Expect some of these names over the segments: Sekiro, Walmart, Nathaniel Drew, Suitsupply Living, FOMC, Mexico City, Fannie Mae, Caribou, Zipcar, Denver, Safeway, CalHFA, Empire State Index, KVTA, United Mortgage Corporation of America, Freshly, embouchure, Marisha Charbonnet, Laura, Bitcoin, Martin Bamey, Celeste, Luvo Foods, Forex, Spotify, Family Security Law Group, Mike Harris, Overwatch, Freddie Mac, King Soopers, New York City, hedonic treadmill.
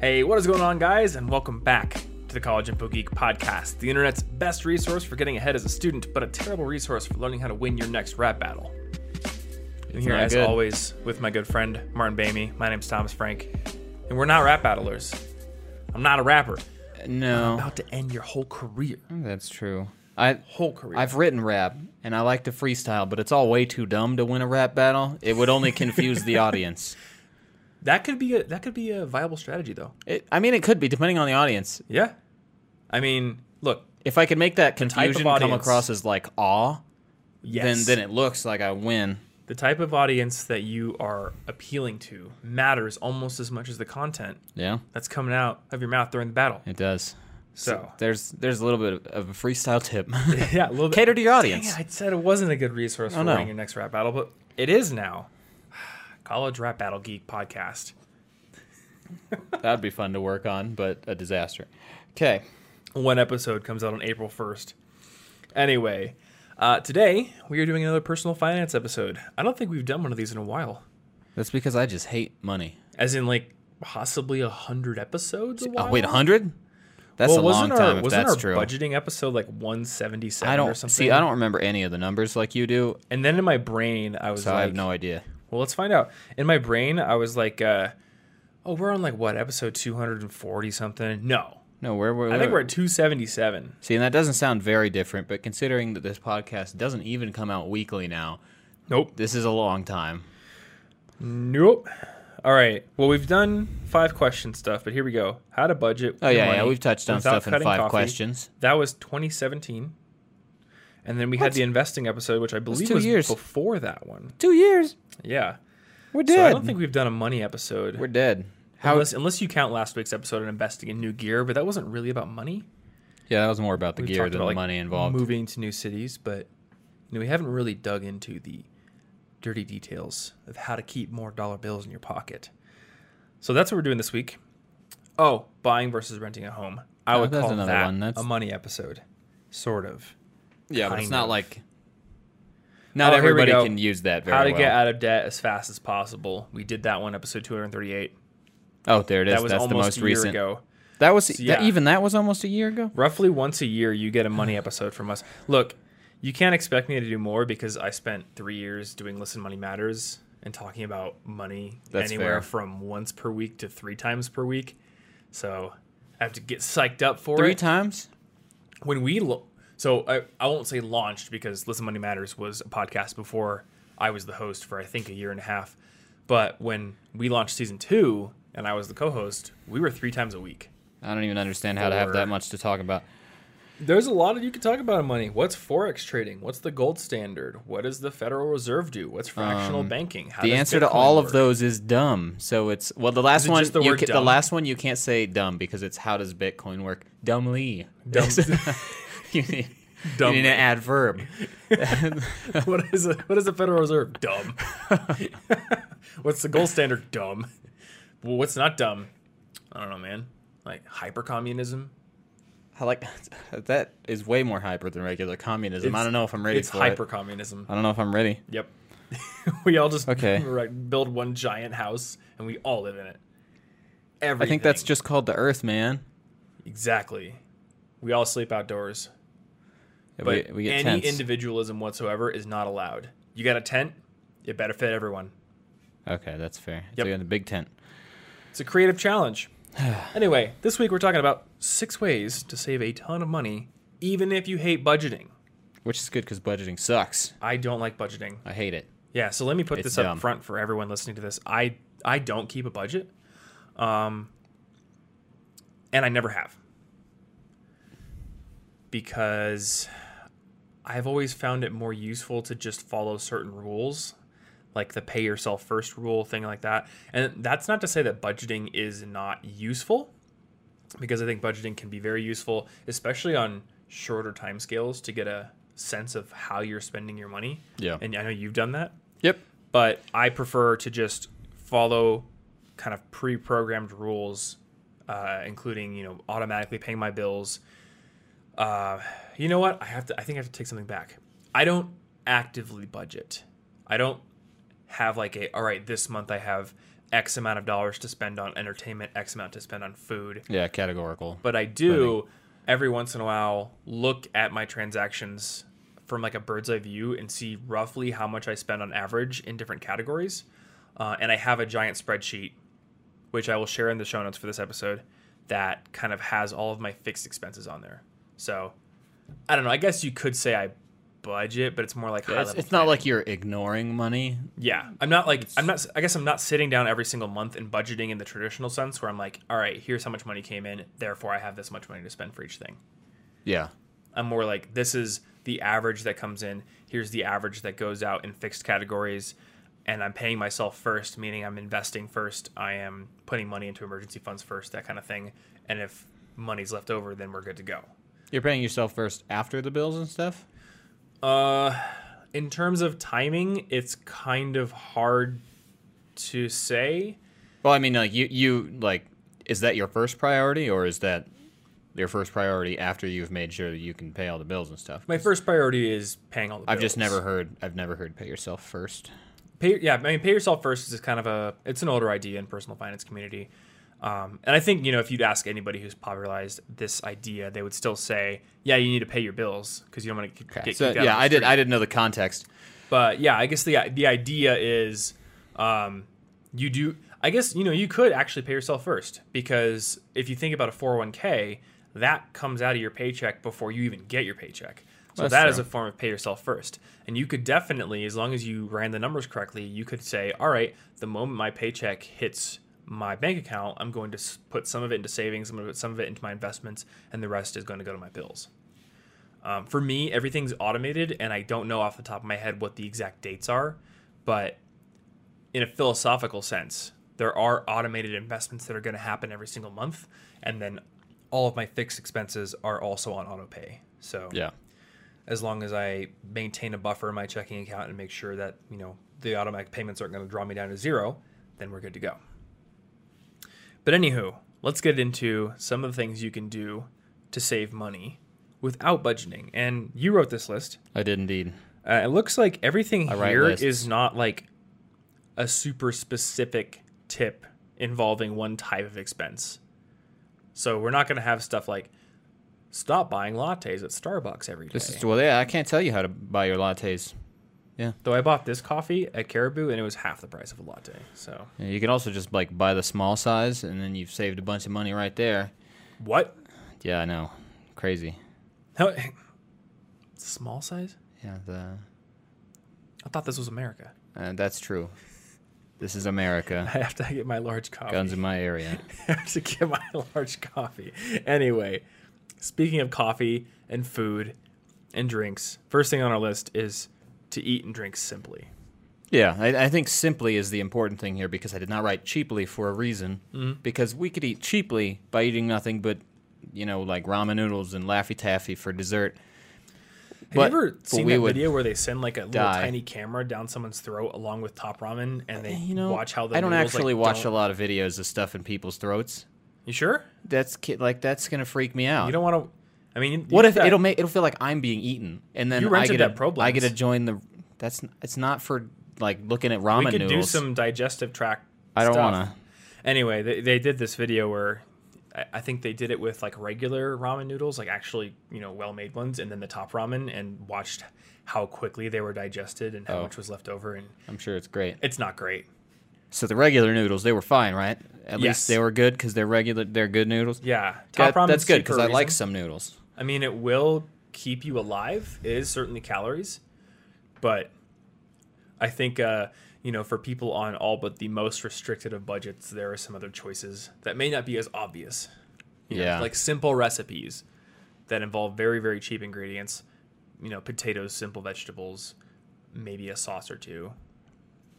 Hey, what is going on, guys, and welcome back to the College Info Geek podcast, the internet's best resource for getting ahead as a student, but a terrible resource for learning how to win your next rap battle. I'm here, as always, with my good friend, Martin Bamey. My name's Thomas Frank, and we're not rap battlers. I'm not a rapper. No. I'm about to end your whole career. That's true. I've written rap, and I like to freestyle, but it's all way too dumb to win a rap battle. It would only confuse the audience. That could be a viable strategy, though. It could be, depending on the audience. Yeah. I mean, look. If I could make that confusion come across as, like, awe, yes, then it looks like I win. The type of audience that you are appealing to matters almost as much as the content that's coming out of your mouth during the battle. It does. So there's a little bit of a freestyle tip. Yeah, a little bit. Cater to your audience. Dang it, I said it wasn't a good resource for winning your next rap battle, but it is now. College Rap Battle Geek podcast. That'd be fun to work on, but a disaster. Okay. One episode comes out on April 1st. Anyway, today we are doing another personal finance episode. I don't think we've done one of these in a while. That's because I just hate money. As in, like, possibly 100 episodes a while? Oh, wait, 100? That's a long time if that's true. Wasn't our budgeting episode like 177 or something? See, I don't remember any of the numbers like you do. And then in my brain, I was like... So I have no idea. Well, let's find out. In my brain, I was like, we're on like what, episode 240 something? No, I think we're at 277. See, and that doesn't sound very different, but considering that this podcast doesn't even come out weekly now, nope, this is a long time. Nope. All right. Well, we've done 5-question stuff, but here we go. How to budget? Oh yeah, we've touched on stuff in 5 questions. That was 2017. And then we had the investing episode, which I believe was before that one. 2 years. Yeah. We're dead. So I don't think we've done a money episode. We're dead. Unless you count last week's episode on investing in new gear, but that wasn't really about money. Yeah, that was more about the gear than the money involved. Moving to new cities, but we haven't really dug into the dirty details of how to keep more dollar bills in your pocket. So that's what we're doing this week. Oh, buying versus renting a home. I would call that a money episode, sort of. Yeah, but it's not like... Not everybody can use that very well. How to get out of debt as fast as possible. We did that one, episode 238. Oh, there it is. That's the most recent. Ago. That was even that was almost a year ago? Roughly once a year, you get a money episode from us. Look, you can't expect me to do more because I spent 3 years doing Listen Money Matters and talking about money from once per week to 3 times per week. So I have to get psyched up for it. 3 times? When we... So I won't say launched because Listen Money Matters was a podcast before I was the host for, I think, 1.5 years. But when we launched season 2 and I was the co-host, we were 3 times a week. I don't even understand how to have that much to talk about. There's a lot you could talk about in money. What's Forex trading? What's the gold standard? What does the Federal Reserve do? What's fractional banking? How the answer Bitcoin to all work? Of those is dumb. So it's, well, the last one you can't say dumb because it's how does Bitcoin work? Dumbly. Dumbly. You need an adverb. What is the Federal Reserve? Dumb. What's the gold standard? Dumb. Well, what's not dumb? I don't know, man. Like hyper-communism? I like that is way more hyper than regular communism. I don't know if I'm ready for it. It's hyper-communism. I don't know if I'm ready. Yep. We all just build one giant house, and we all live in it. Everything. I think that's just called the Earth, man. Exactly. We all sleep outdoors. Yeah, but we get any tents. Individualism whatsoever is not allowed. You got a tent, it better fit everyone. Okay, that's fair. Yep. So you're in a big tent. It's a creative challenge. Anyway, this week we're talking about 6 ways to save a ton of money, even if you hate budgeting. Which is good because budgeting sucks. I don't like budgeting. I hate it. Yeah, so let me put this up front for everyone listening to this. I don't keep a budget, and I never have. Because I've always found it more useful to just follow certain rules, like the pay yourself first rule, thing like that. And that's not to say that budgeting is not useful, because I think budgeting can be very useful, especially on shorter timescales, to get a sense of how you're spending your money. Yeah. And I know you've done that. Yep. But I prefer to just follow kind of pre-programmed rules, including, automatically paying my bills. You know what? I think I have to take something back. I don't actively budget. I don't have like all right, this month I have X amount of dollars to spend on entertainment, X amount to spend on food. Yeah, categorical. But I do every once in a while look at my transactions from like a bird's eye view and see roughly how much I spend on average in different categories. And I have a giant spreadsheet, which I will share in the show notes for this episode, that kind of has all of my fixed expenses on there. So I don't know. I guess you could say I budget, but it's more like high level. It's not like you're ignoring money. Yeah. I'm not sitting down every single month and budgeting in the traditional sense where I'm like, all right, here's how much money came in. Therefore, I have this much money to spend for each thing. Yeah. I'm more like, this is the average that comes in. Here's the average that goes out in fixed categories. And I'm paying myself first, meaning I'm investing first. I am putting money into emergency funds first, that kind of thing. And if money's left over, then we're good to go. You're paying yourself first after the bills and stuff? In terms of timing, it's kind of hard to say. Well, I mean, like you is that your first priority, or is that your first priority after you've made sure that you can pay all the bills and stuff? My first priority is paying all the bills. I've never heard pay yourself first. Pay yourself first is kind of it's an older idea in personal finance community. And I think, if you'd ask anybody who's popularized this idea, they would still say, yeah, you need to pay your bills because you don't want to get kicked out. Yeah, I didn't know the context. But yeah, I guess the idea is you could actually pay yourself first, because if you think about a 401k, that comes out of your paycheck before you even get your paycheck. So that's true. Is a form of pay yourself first. And you could definitely, as long as you ran the numbers correctly, you could say, all right, the moment my paycheck hits my bank account, I'm going to put some of it into savings, I'm going to put some of it into my investments, and the rest is going to go to my bills. For me, everything's automated, and I don't know off the top of my head what the exact dates are, but in a philosophical sense, there are automated investments that are going to happen every single month, and then all of my fixed expenses are also on auto pay. So yeah. As long as I maintain a buffer in my checking account and make sure that, the automatic payments aren't going to draw me down to zero, then we're good to go. But anywho, let's get into some of the things you can do to save money without budgeting. And you wrote this list. I did indeed. It looks like everything here is not like a super specific tip involving one type of expense. So we're not going to have stuff like, stop buying lattes at Starbucks every day. I can't tell you how to buy your lattes. Yeah. Though I bought this coffee at Caribou, and it was half the price of a latte. So yeah, you can also just buy the small size, and then you've saved a bunch of money right there. What? Yeah, I know. Crazy. Small size? Yeah. I thought this was America. That's true. This is America. I have to get my large coffee. Guns in my area. I have to get my large coffee. Anyway. Speaking of coffee and food and drinks, first thing on our list is to eat and drink simply. Yeah, I think simply is the important thing here, because I did not write cheaply for a reason. Mm-hmm. Because we could eat cheaply by eating nothing but, ramen noodles and Laffy Taffy for dessert. Have you ever seen that video where they send a little tiny camera down someone's throat along with top ramen, and they watch how the noodles... I don't watch a lot of videos of stuff in people's throats. You sure? That's gonna freak me out. You don't want to. I mean, what if it'll feel like I'm being eaten, and then I get to join the. It's not for looking at ramen noodles. We could do some digestive tract. I don't want to. Anyway, they did this video where I think they did it with regular ramen noodles, actually well made ones, and then the top ramen, and watched how quickly they were digested and how much was left over. And I'm sure it's great. It's not great. So the regular noodles, they were fine, right? At least they were good because they're good noodles. Yeah. Top ramen, that's good because I like some noodles. I mean, it will keep you alive. It is certainly calories. But I think, for people on all but the most restricted of budgets, there are some other choices that may not be as obvious. Simple recipes that involve very, very cheap ingredients. Potatoes, simple vegetables, maybe a sauce or two.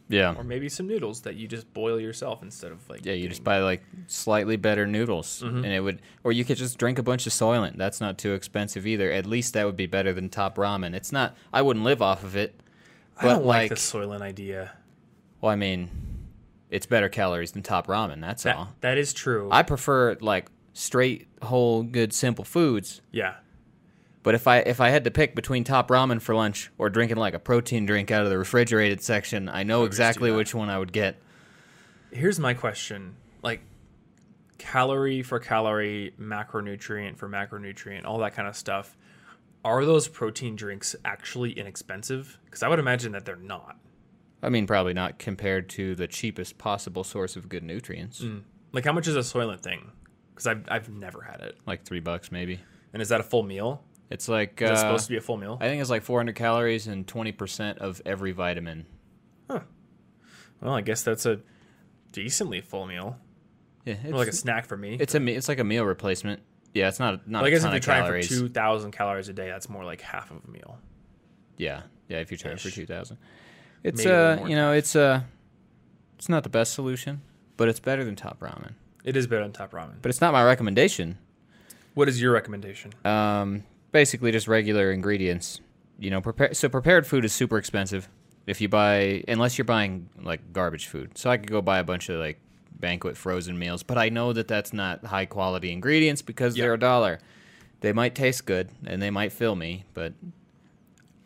Yeah. Or maybe some noodles that you just boil yourself instead of you just buy slightly better noodles. Mm-hmm. And it would, or you could just drink a bunch of Soylent. That's not too expensive either. At least that would be better than top ramen. It's not, I wouldn't live off of it. But I don't like the Soylent idea. Well, I mean, it's better calories than top ramen. That's all. That is true. I prefer straight, whole, good, simple foods. Yeah. But if I had to pick between top ramen for lunch or drinking a protein drink out of the refrigerated section, I know exactly which one I would get. here's my question. Like, calorie for calorie, macronutrient for macronutrient, all that kind of stuff. Are those protein drinks actually inexpensive? Because I would imagine that they're not. I mean, probably not compared to the cheapest possible source of good nutrients. Mm. Like, how much is a Soylent thing? Because I've never had it. Like $3 maybe. And is that a full meal? It's like... Is it supposed to be a full meal? I think it's like 400 calories and 20% of every vitamin. Huh. Well, I guess that's a decently full meal. Yeah, it's more like a snack for me. It's like a meal replacement. Yeah, it's not well, I guess if you're trying for 2,000 calories a day, that's more like half of a meal. Yeah, yeah. If you're trying for 2,000, it's it's not the best solution, but it's better than Top Ramen. It is better than Top Ramen, but it's not my recommendation. What is your recommendation? Basically just regular ingredients. You know, prepared food is super expensive if you buy, unless you're buying like garbage food. So I could go buy a bunch of like banquet frozen meals, but I know that that's not high quality ingredients because they're $1. They might taste good and they might fill me, but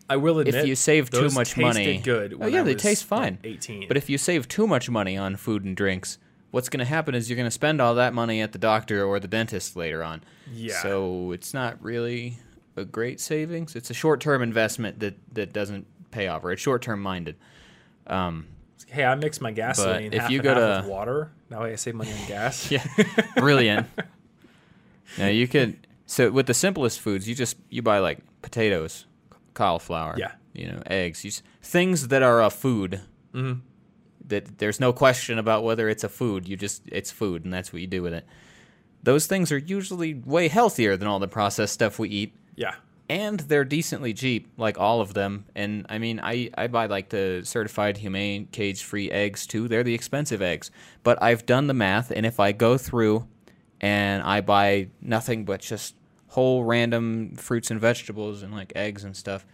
I will admit, if you save too much money, good they taste fine. Like 18. But if you save too much money on food and drinks, what's going to happen is you're going to spend all that money at the doctor or the dentist later on. Yeah. So it's not really a great savings. It's a short-term investment that doesn't pay off, or it's short-term minded. Hey, I mix my gasoline half with water. That way I save money on gas. Yeah, brilliant. Now you can... So with the simplest foods, you buy like potatoes, cauliflower, eggs, things that are a food. Mm-hmm. That there's no question about whether it's a food. It's food, and that's what you do with it. Those things are usually way healthier than all the processed stuff we eat. Yeah. And they're decently cheap, like all of them. And, I mean, I buy, like, the certified humane cage-free eggs, too. They're the expensive eggs. But I've done the math, and if I go through and I buy nothing but just whole random fruits and vegetables and, like, eggs and stuff,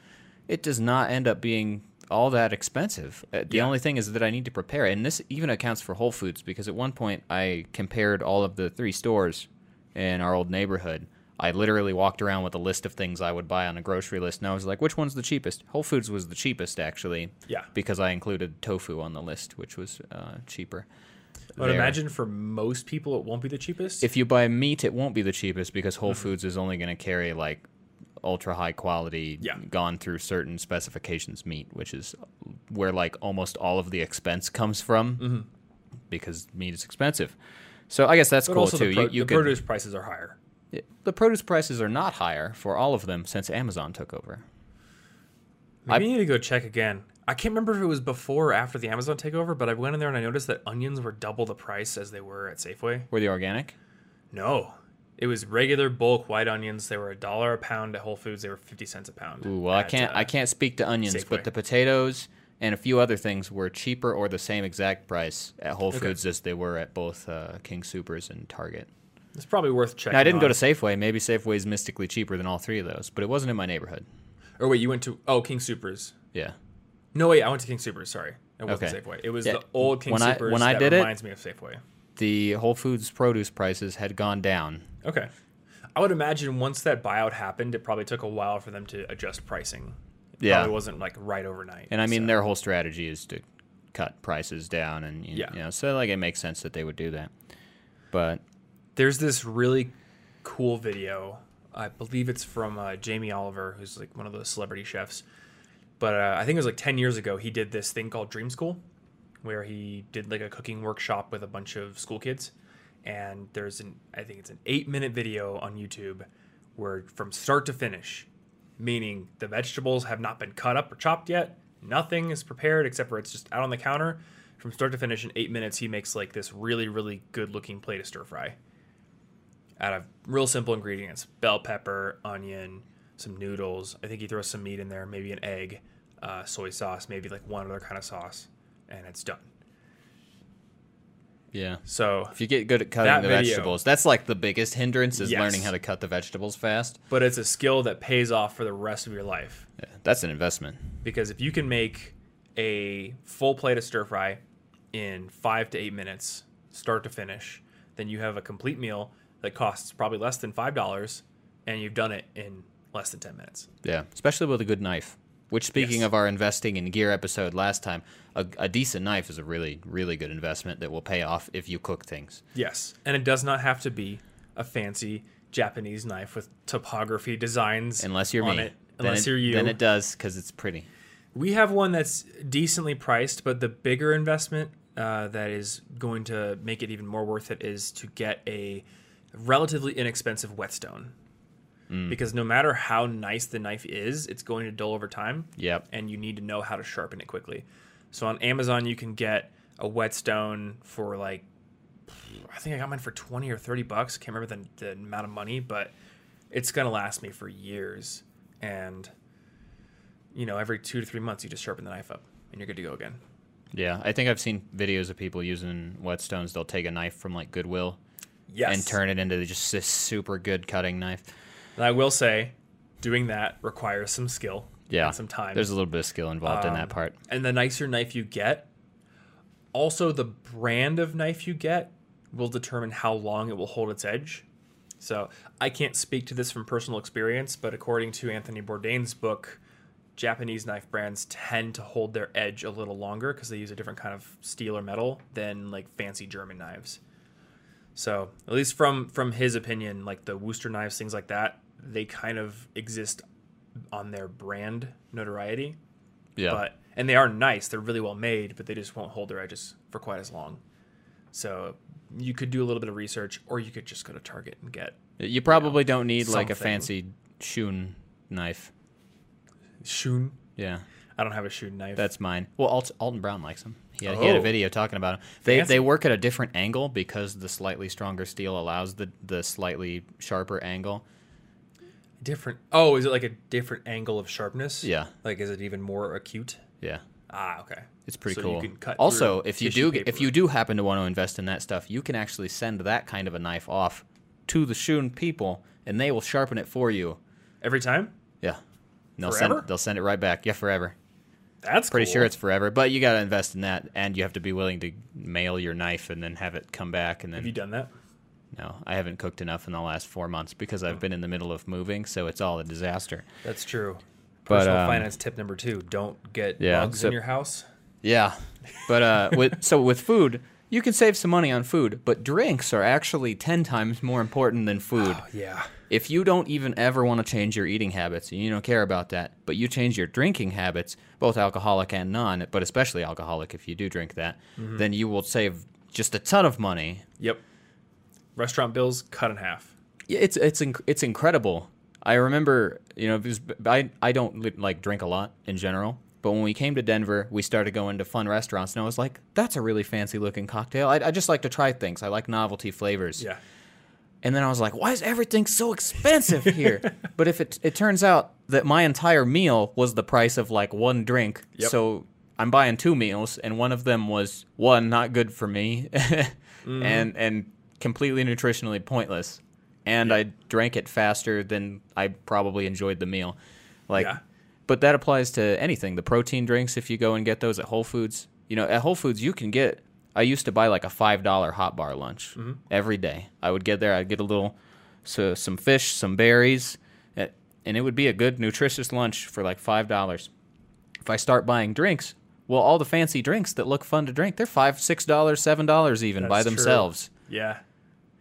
it does not end up being all that expensive. The only thing is that I need to prepare. And this even accounts for Whole Foods, because at one point I compared all of the 3 stores in our old neighborhood. I literally walked around with a list of things I would buy on a grocery list, and I was like, which one's the cheapest? Whole Foods was the cheapest, actually, because I included tofu on the list, which was cheaper. I would imagine for most people it won't be the cheapest. If you buy meat, it won't be the cheapest, because Whole Foods is only going to carry, like, ultra-high quality, gone through certain specifications meat, which is where, like, almost all of the expense comes from, because meat is expensive. So I guess that's cool, too. The produce prices are higher. The produce prices are not higher for all of them since Amazon took over. Maybe I need to go check again. I can't remember if it was before or after the Amazon takeover, but I went in there and I noticed that onions were double the price as they were at Safeway. Were they organic? No. It was regular bulk white onions. They were $1 a pound at Whole Foods. They were 50 cents a pound. Ooh, well, I can't speak to onions, Safeway. But the potatoes and a few other things were cheaper or the same exact price at Whole Foods as they were at both King Soopers and Target. It's probably worth checking. Now, I didn't go to Safeway. Maybe Safeway's mystically cheaper than all 3 of those, but it wasn't in my neighborhood. Or wait, you went to King Soopers. Yeah. No, wait, I went to King Soopers. Sorry, it wasn't Safeway. It was the old King Soopers. Reminds me of Safeway. The Whole Foods produce prices had gone down. Okay. I would imagine once that buyout happened, it probably took a while for them to adjust pricing. It probably wasn't like right overnight. And I mean, their whole strategy is to cut prices down, and so like it makes sense that they would do that, but. There's this really cool video. I believe it's from Jamie Oliver, who's like one of those celebrity chefs. But I think it was like 10 years ago, he did this thing called Dream School, where he did like a cooking workshop with a bunch of school kids. And there's I think it's an 8-minute video on YouTube where from start to finish, meaning the vegetables have not been cut up or chopped yet. Nothing is prepared except for it's just out on the counter. From start to finish in 8 minutes, he makes like this really, really good looking plate of stir fry out of real simple ingredients: bell pepper, onion, some noodles. I think he throws some meat in there, maybe an egg, soy sauce, maybe like one other kind of sauce, and it's done. Yeah. So if you get good at cutting the vegetables, that's like the biggest hindrance is learning how to cut the vegetables fast. But it's a skill that pays off for the rest of your life. Yeah, that's an investment. Because if you can make a full plate of stir fry in 5 to 8 minutes, start to finish, then you have a complete meal that costs probably less than $5, and you've done it in less than 10 minutes. Yeah, especially with a good knife. Which, speaking of our investing in gear episode last time, a decent knife is a really, really good investment that will pay off if you cook things. Yes, and it does not have to be a fancy Japanese knife with topography designs unless you're on it. Unless you're you. Then it does, because it's pretty. We have one that's decently priced, but the bigger investment that is going to make it even more worth it is to get a relatively inexpensive whetstone. Mm. Because no matter how nice the knife is, it's going to dull over time. Yep. And you need to know how to sharpen it quickly. So on Amazon, you can get a whetstone for like, I think I got mine for $20 or $30. Can't remember the amount of money, but it's going to last me for years. And, you know, every 2 to 3 months, you just sharpen the knife up and you're good to go again. Yeah. I think I've seen videos of people using whetstones. They'll take a knife from like Goodwill and turn it into just this super good cutting knife. And I will say, doing that requires some skill and some time. There's a little bit of skill involved in that part. And the nicer knife you get, also the brand of knife you get will determine how long it will hold its edge. So I can't speak to this from personal experience, but according to Anthony Bourdain's book, Japanese knife brands tend to hold their edge a little longer because they use a different kind of steel or metal than like fancy German knives. So at least from his opinion, like the Worcester knives, things like that, they kind of exist on their brand notoriety. Yeah. And they are nice. They're really well made, but they just won't hold their edges for quite as long. So you could do a little bit of research, or you could just go to Target and get... You probably don't need something like a fancy Shun knife. Shun? Yeah. I don't have a Shun knife. That's mine. Well, Alton Brown likes them. He had a video talking about them. They work at a different angle because the slightly stronger steel allows the slightly sharper angle. Different. Oh, is it like a different angle of sharpness? Yeah. Like, is it even more acute? Yeah. Ah, okay. It's pretty cool. You can cut also, if you do happen to want to invest in that stuff, you can actually send that kind of a knife off to the Shun people, and they will sharpen it for you every time. Yeah. And they'll send it right back. Yeah, forever. That's pretty cool. Sure it's forever, but you got to invest in that, and you have to be willing to mail your knife and then have it come back. And then have you done that? No, I haven't cooked enough in the last 4 months because I've been in the middle of moving, so it's all a disaster. That's true. Personal finance tip number 2, don't get bugs in your house. Yeah. But with food, you can save some money on food, but drinks are actually 10 times more important than food. Oh, yeah. If you don't even ever want to change your eating habits, and you don't care about that, but you change your drinking habits, both alcoholic and non, but especially alcoholic if you do drink that, then you will save just a ton of money. Yep. Restaurant bills cut in half. Yeah, it's incredible. I remember, you know, because I don't like drink a lot in general, but when we came to Denver, we started going to fun restaurants, and I was like, that's a really fancy looking cocktail. I just like to try things. I like novelty flavors. Yeah. And then I was like, why is everything so expensive here? But if it turns out that my entire meal was the price of like one drink, so I'm buying 2 meals, and one of them was one not good for me, and completely nutritionally pointless, and I drank it faster than I probably enjoyed the meal. But that applies to anything. The protein drinks, if you go and get those at Whole Foods, you know, at Whole Foods you can get, I used to buy like a $5 hot bar lunch every day. I would get there, I'd get some fish, some berries, and it would be a good nutritious lunch for like $5. If I start buying drinks, well, all the fancy drinks that look fun to drink, they're $5, $6, $7 even by themselves. True. Yeah.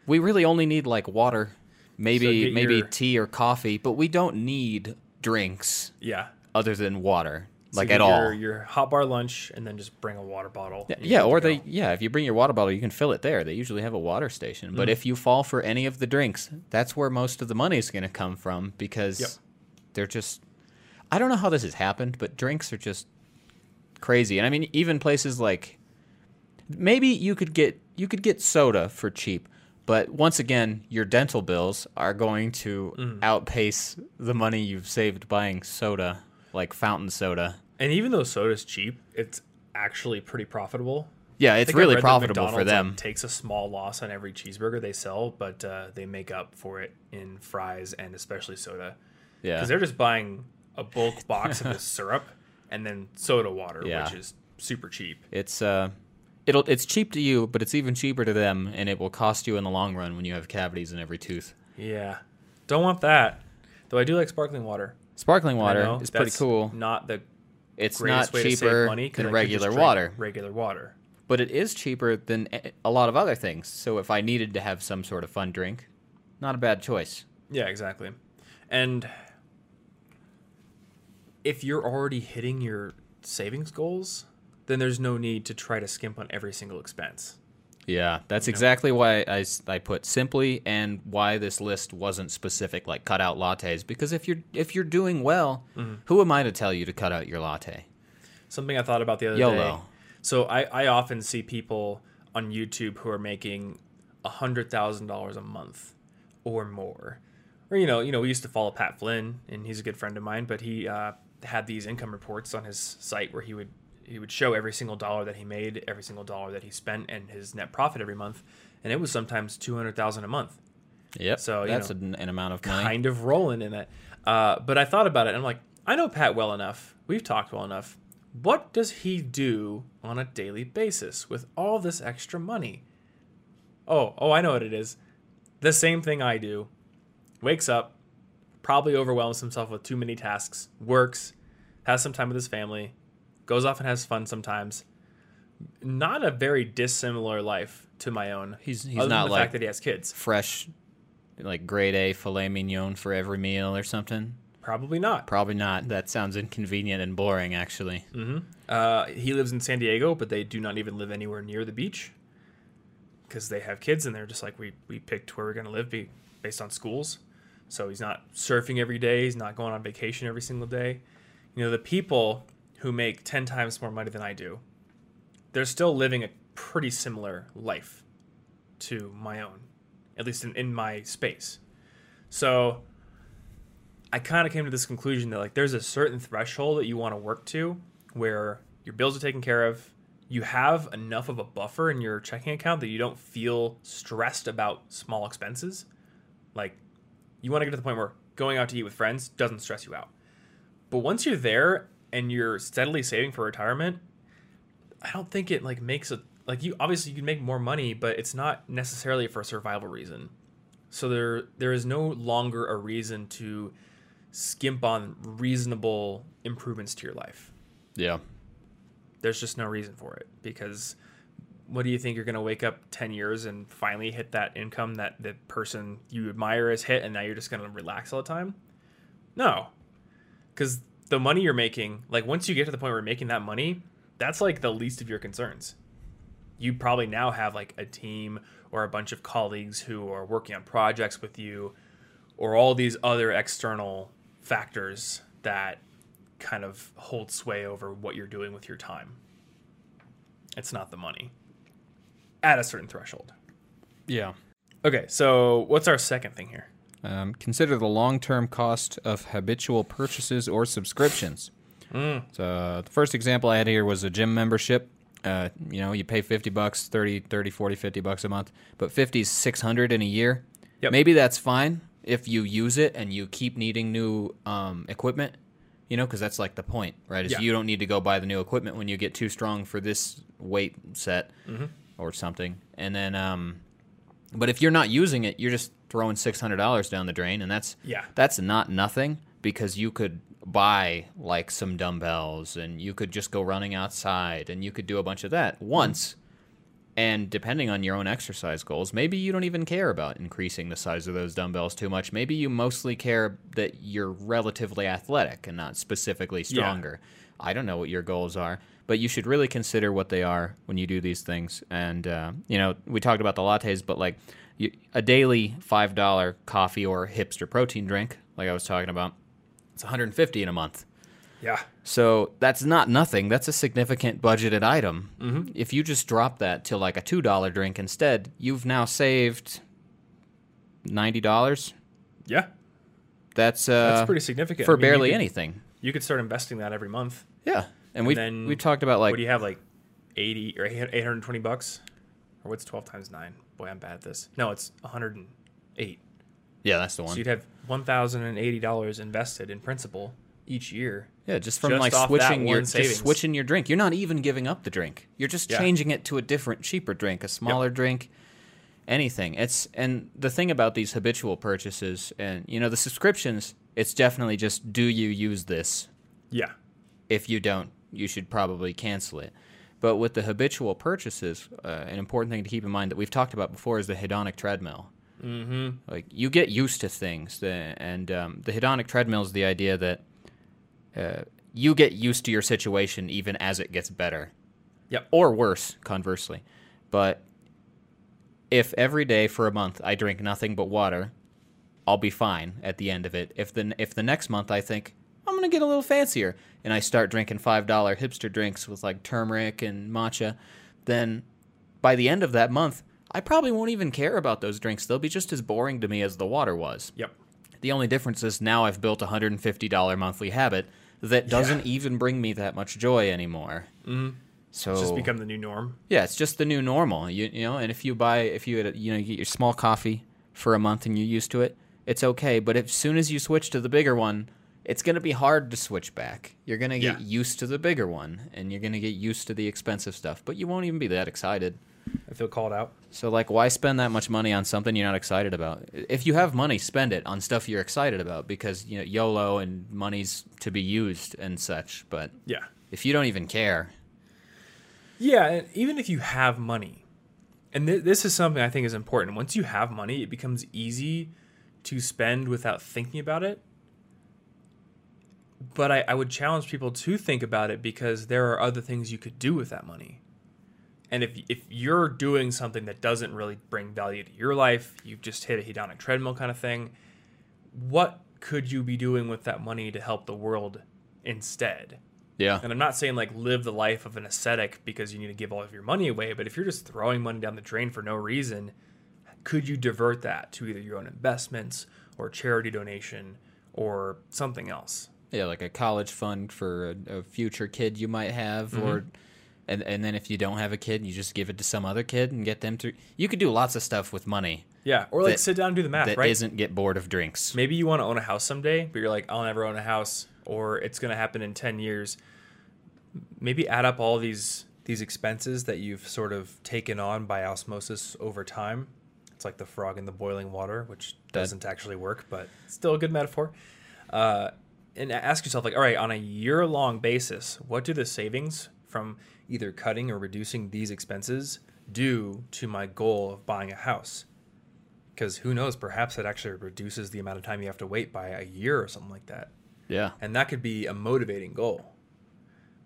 We really only need like water, maybe tea or coffee, but we don't need drinks. Yeah. Other than water, like at all. Your hot bar lunch, and then just bring a water bottle. Yeah, or if you bring your water bottle, you can fill it there. They usually have a water station. But if you fall for any of the drinks, that's where most of the money is going to come from, because they're just, I don't know how this has happened, but drinks are just crazy. And I mean, even places like, maybe you could get soda for cheap. But once again, your dental bills are going to outpace the money you've saved buying soda, like fountain soda. And even though soda's cheap, it's actually pretty profitable. Yeah, it's really profitable for them. It takes a small loss on every cheeseburger they sell, but they make up for it in fries and especially soda. Yeah. Because they're just buying a bulk box of this syrup and then soda water, which is super cheap. It's cheap to you, but it's even cheaper to them, and it will cost you in the long run when you have cavities in every tooth. Yeah. Don't want that. Though I do like sparkling water. Sparkling water is pretty cool. Not the it's not cheaper than regular water. Regular water. But it is cheaper than a lot of other things. So if I needed to have some sort of fun drink, not a bad choice. Yeah, exactly. And if you're already hitting your savings goals, then there's no need to try to skimp on every single expense. Yeah, that's exactly why I put simply and why this list wasn't specific, like cut out lattes. Because if you're doing well, who am I to tell you to cut out your latte? Something I thought about the other day. So I often see people on YouTube who are making $100,000 a month or more. Or, we used to follow Pat Flynn, and he's a good friend of mine, but he had these income reports on his site where he would show every single dollar that he made, every single dollar that he spent, and his net profit every month. And it was sometimes $200,000 a month. Yep. So that's an amount of money. Kind of rolling in it. But I thought about it, and I'm like, I know Pat well enough. We've talked well enough. What does he do on a daily basis with all this extra money? Oh, I know what it is. The same thing I do. Wakes up, probably overwhelms himself with too many tasks, works, has some time with his family, goes off and has fun sometimes. Not a very dissimilar life to my own. He's other not than the fact that he has kids. Fresh, like grade A filet mignon for every meal or something. Probably not. That sounds inconvenient and boring, actually. Mm-hmm. He lives in San Diego, but they do not even live anywhere near the beach because they have kids, and they're just like, we picked where we're going to live based on schools. So he's not surfing every day. He's not going on vacation every single day. The people who make 10 times more money than I do, they're still living a pretty similar life to my own, at least in my space. So I kind of came to this conclusion that there's a certain threshold that you want to work to where your bills are taken care of, you have enough of a buffer in your checking account that you don't feel stressed about small expenses. You want to get to the point where going out to eat with friends doesn't stress you out. But once you're there and you're steadily saving for retirement, I don't think it makes a you obviously you can make more money, but it's not necessarily for a survival reason. So there is no longer a reason to skimp on reasonable improvements to your life. Yeah. There's just no reason for it, because what do you think, you're going to wake up 10 years and finally hit that income that the person you admire has hit, and now you're just going to relax all the time? No. Because the money you're making, once you get to the point where you're making that money, that's the least of your concerns. You probably now have a team or a bunch of colleagues who are working on projects with you, or all these other external factors that kind of hold sway over what you're doing with your time. It's not the money at a certain threshold. Yeah. Okay. So what's our second thing here? Consider the long-term cost of habitual purchases or subscriptions. So the first example I had here was a gym membership. You pay $50, 50 bucks a month, but 50 is 600 in a year. Yep. Maybe that's fine if you use it and you keep needing new equipment, because that's the point, right? Is yeah. You don't need to go buy the new equipment when you get too strong for this weight set or something. And then, but if you're not using it, you're just throwing $600 down the drain, and that's not nothing, because you could buy some dumbbells, and you could just go running outside, and you could do a bunch of that once. And depending on your own exercise goals, maybe you don't even care about increasing the size of those dumbbells too much. Maybe you mostly care that you're relatively athletic and not specifically stronger. Yeah. I don't know what your goals are, but you should really consider what they are when you do these things. And, we talked about the lattes, but a daily $5 coffee or hipster protein drink, like I was talking about, it's $150 in a month. Yeah. So that's not nothing. That's a significant budgeted item. Mm-hmm. If you just drop that to a $2 drink instead, you've now saved $90. Yeah. That's pretty significant. For barely anything. You could start investing that every month. Yeah. And we talked about what do you have, 80 or $820? Or what's 12 times 9? Boy, I'm bad at this. No, it's 108. Yeah, that's the one. So you'd have $1,080 invested in principal each year. Yeah, just from switching your drink. You're not even giving up the drink. You're just changing it to a different, cheaper drink, a smaller drink, anything. And the thing about these habitual purchases and the subscriptions, It's definitely just, do you use this? Yeah. If you don't, you should probably cancel it. But with the habitual purchases, an important thing to keep in mind that we've talked about before is the hedonic treadmill. Mm-hmm. Like, you get used to things. And the hedonic treadmill is the idea that you get used to your situation even as it gets better. Yep. Or worse, conversely. But if every day for a month I drink nothing but water, I'll be fine at the end of it. If the next month I think, I'm going to get a little fancier, and I start drinking $5 hipster drinks with, like, turmeric and matcha, then by the end of that month, I probably won't even care about those drinks. They'll be just as boring to me as the water was. Yep. The only difference is now I've built a $150 monthly habit that doesn't even bring me that much joy anymore. Mm-hmm. So it's just become the new norm. Yeah, it's just the new normal. You know, and if you get your small coffee for a month and you're used to it, it's okay. But as soon as you switch to the bigger one, it's going to be hard to switch back. You're going to get used to the bigger one, and you're going to get used to the expensive stuff, but you won't even be that excited. I feel called out. So, like, why spend that much money on something you're not excited about? If you have money, spend it on stuff you're excited about, because, you know, YOLO and money's to be used and such, but if you don't even care. Yeah, and even if you have money, and this is something I think is important. Once you have money, it becomes easy to spend without thinking about it. But I would challenge people to think about it, because there are other things you could do with that money. And if you're doing something that doesn't really bring value to your life, you've just hit a hedonic treadmill kind of thing, what could you be doing with that money to help the world instead? Yeah. And I'm not saying, like, live the life of an ascetic because you need to give all of your money away, but if you're just throwing money down the drain for no reason, could you divert that to either your own investments or charity donation or something else? Yeah, like a college fund for a future kid you might have, mm-hmm. or and then if you don't have a kid, you just give it to some other kid and get them to. You could do lots of stuff with money. Yeah, or like sit down and do the math, right? That isn't get bored of drinks. Maybe you want to own a house someday, but you're like, I'll never own a house, or it's going to happen in 10 years. Maybe add up all these expenses that you've sort of taken on by osmosis over time. It's like the frog in the boiling water, which doesn't actually work, but still a good metaphor. And ask yourself, like, all right, on a year-long basis, what do the savings from either cutting or reducing these expenses do to my goal of buying a house? Because who knows, perhaps it actually reduces the amount of time you have to wait by a year or something like that. Yeah. And that could be a motivating goal.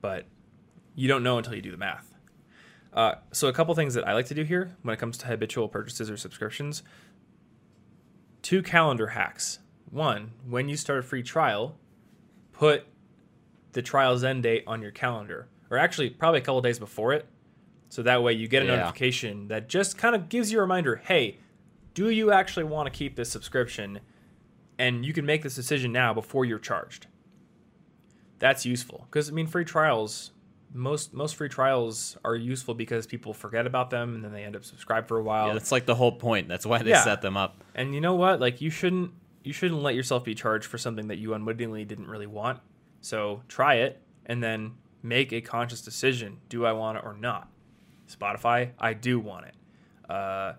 But you don't know until you do the math. So a couple things that I like to do here when it comes to habitual purchases or subscriptions. 2 calendar hacks. 1, when you start a free trial, put the trial's end date on your calendar, or actually probably a couple of days before it. So that way you get a notification that just kind of gives you a reminder, hey, do you actually want to keep this subscription? And you can make this decision now before you're charged. That's useful. Because, I mean, free trials, most free trials are useful because people forget about them and then they end up subscribed for a while. Yeah, that's like the whole point. That's why they set them up. And you know what? Like, you shouldn't let yourself be charged for something that you unwittingly didn't really want. So try it and then make a conscious decision. Do I want it or not? Spotify, I do want it. I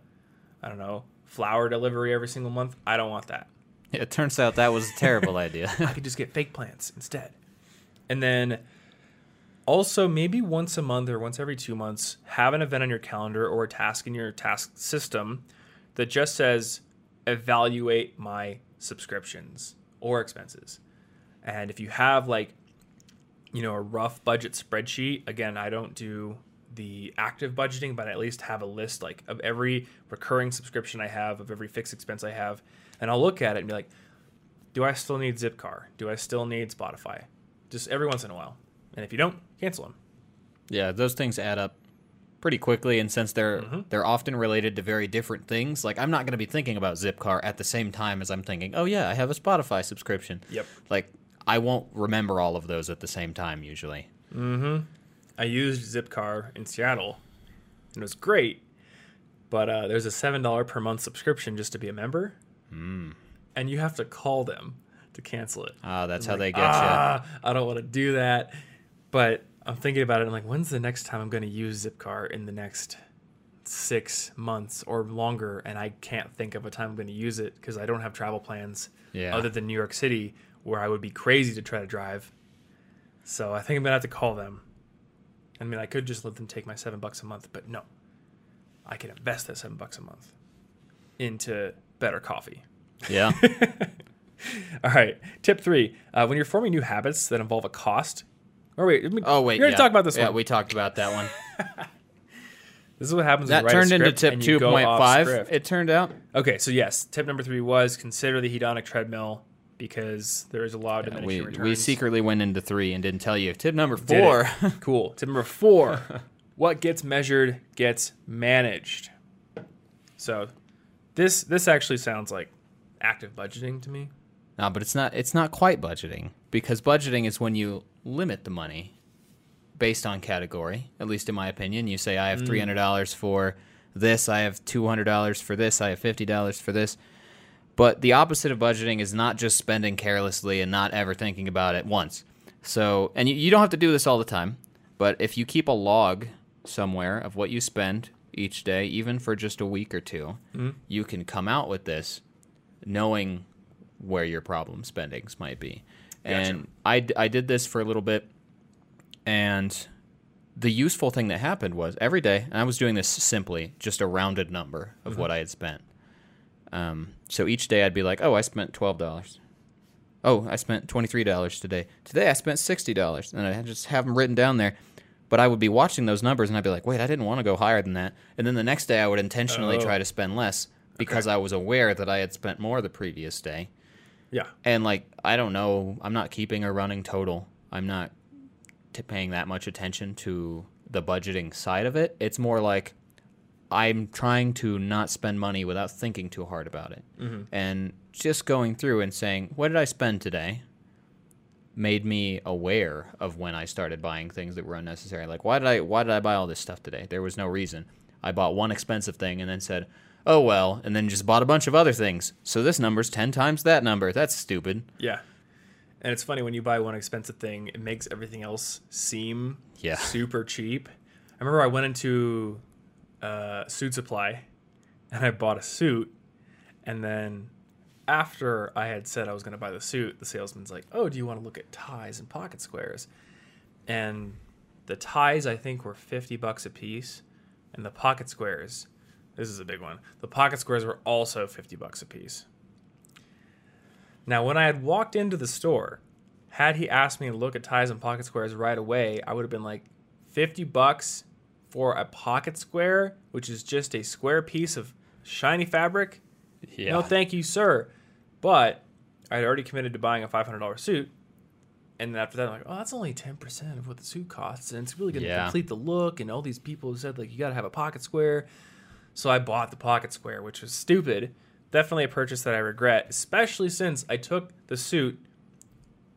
don't know, flower delivery every single month. I don't want that. It turns out that was a terrible idea. I could just get fake plants instead. And then also maybe once a month or once every 2 months, have an event on your calendar or a task in your task system that just says, evaluate my subscriptions or expenses. And if you have, like, you know, a rough budget spreadsheet, again, I don't do the active budgeting, but I at least have a list, like, of every recurring subscription I have, of every fixed expense I have, and I'll look at it and be like, do I still need Zipcar? Do I still need Spotify? Just every once in a while. And if you don't, cancel them. Yeah, those things add up pretty quickly, and since they're often related to very different things, like, I'm not going to be thinking about Zipcar at the same time as I'm thinking, oh yeah, I have a Spotify subscription. Yep. Like, I won't remember all of those at the same time usually. Mm-hmm. I used Zipcar in Seattle, and it was great, but there's a $7 per month subscription just to be a member, and you have to call them to cancel it. That's I'm how like, they get you. I don't want to do that, but I'm thinking about it. I'm like, when's the next time I'm going to use Zipcar in the next 6 months or longer, and I can't think of a time I'm going to use it because I don't have travel plans other than New York City, where I would be crazy to try to drive. So I think I'm going to have to call them. I mean, I could just let them take my $7 a month, but no. I can invest that $7 a month into better coffee. Yeah. All right. Tip 3. When you're forming new habits that involve a cost. Oh, wait. We already talked about this one. Yeah, we talked about that one. This is what happens when you write a script and you go off script. That turned into tip 2.5, it turned out. Okay, so yes. Tip number 3 was consider the hedonic treadmill, because there is a lot of diminishing returns. We secretly went into 3 and didn't tell you. Tip number 4. Cool. Tip number 4. What gets measured gets managed. So this actually sounds like active budgeting to me. No, but it's not quite budgeting, because budgeting is when you limit the money based on category, at least in my opinion. You say, I have $300 for this, I have $200 for this, I have $50 for this. But the opposite of budgeting is not just spending carelessly and not ever thinking about it once. So, and you don't have to do this all the time, but if you keep a log somewhere of what you spend each day, even for just a week or two, you can come out with this knowing where your problem spendings might be. Gotcha. And I did this for a little bit, and the useful thing that happened was every day, and I was doing this simply, just a rounded number of what I had spent. So each day I'd be like, oh, I spent $12. Oh, I spent $23 today. Today I spent $60. And I just have them written down there. But I would be watching those numbers, and I'd be like, wait, I didn't want to go higher than that. And then the next day I would intentionally try to spend less because I was aware that I had spent more the previous day. Yeah. And, like, I don't know. I'm not keeping a running total. I'm not paying that much attention to the budgeting side of it. It's more like I'm trying to not spend money without thinking too hard about it. Mm-hmm. And just going through and saying, what did I spend today, made me aware of when I started buying things that were unnecessary. Like, why did I buy all this stuff today? There was no reason. I bought one expensive thing and then said, oh, well, and then just bought a bunch of other things. So this number's 10 times that number. That's stupid. Yeah. And it's funny, when you buy one expensive thing, it makes everything else seem super cheap. I remember I went into Suit Supply and I bought a suit, and then after I had said I was going to buy the suit, the salesman's like, oh, do you want to look at ties and pocket squares? And the ties, I think, were $50 a piece, and the pocket squares, this is a big one, the pocket squares were also $50 a piece. Now, when I had walked into the store, had he asked me to look at ties and pocket squares right away, I would have been like, $50 for a pocket square, which is just a square piece of shiny fabric? Yeah. No, thank you, sir. But I had already committed to buying a $500 suit. And then after that, I'm like, oh, that's only 10% of what the suit costs. And it's really going to complete the look. And all these people who said, like, you got to have a pocket square. So I bought the pocket square, which was stupid. Definitely a purchase that I regret, especially since I took the suit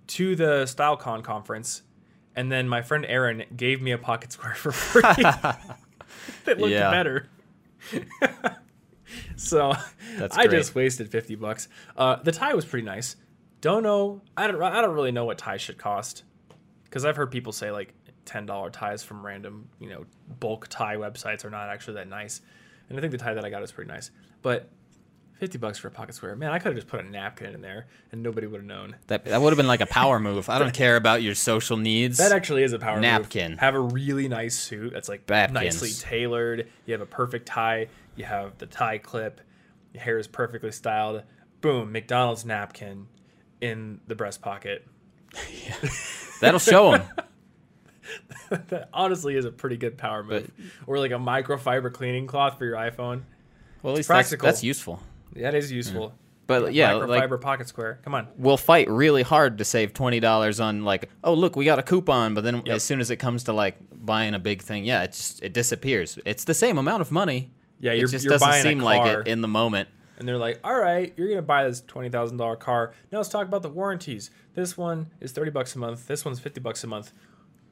to the StyleCon conference. And then my friend Aaron gave me a pocket square for free that looked better. So I just wasted $50. The tie was pretty nice. I don't really know what ties should cost, because I've heard people say like $10 ties from random, bulk tie websites are not actually that nice. And I think the tie that I got was pretty nice. But $50 for a pocket square. Man, I could have just put a napkin in there and nobody would have known. That would have been like a power move. I don't care about your social needs. That actually is a power napkin. Move. Have a really nice suit that's like nicely tailored. You have a perfect tie. You have the tie clip. Your hair is perfectly styled. Boom, McDonald's napkin in the breast pocket. Yeah. That'll show them. That honestly is a pretty good power move. Or like a microfiber cleaning cloth for your iPhone. Well, at least that's useful. That is useful. Mm. But microfiber pocket square. Come on. We'll fight really hard to save $20 on like, oh, look, we got a coupon, but then as soon as it comes to like buying a big thing, it disappears. It's the same amount of money. Yeah, it just doesn't seem like it in the moment. And they're like, all right, you're going to buy this $20,000 car. Now let's talk about the warranties. This one is $30 a month. This one's $50 a month.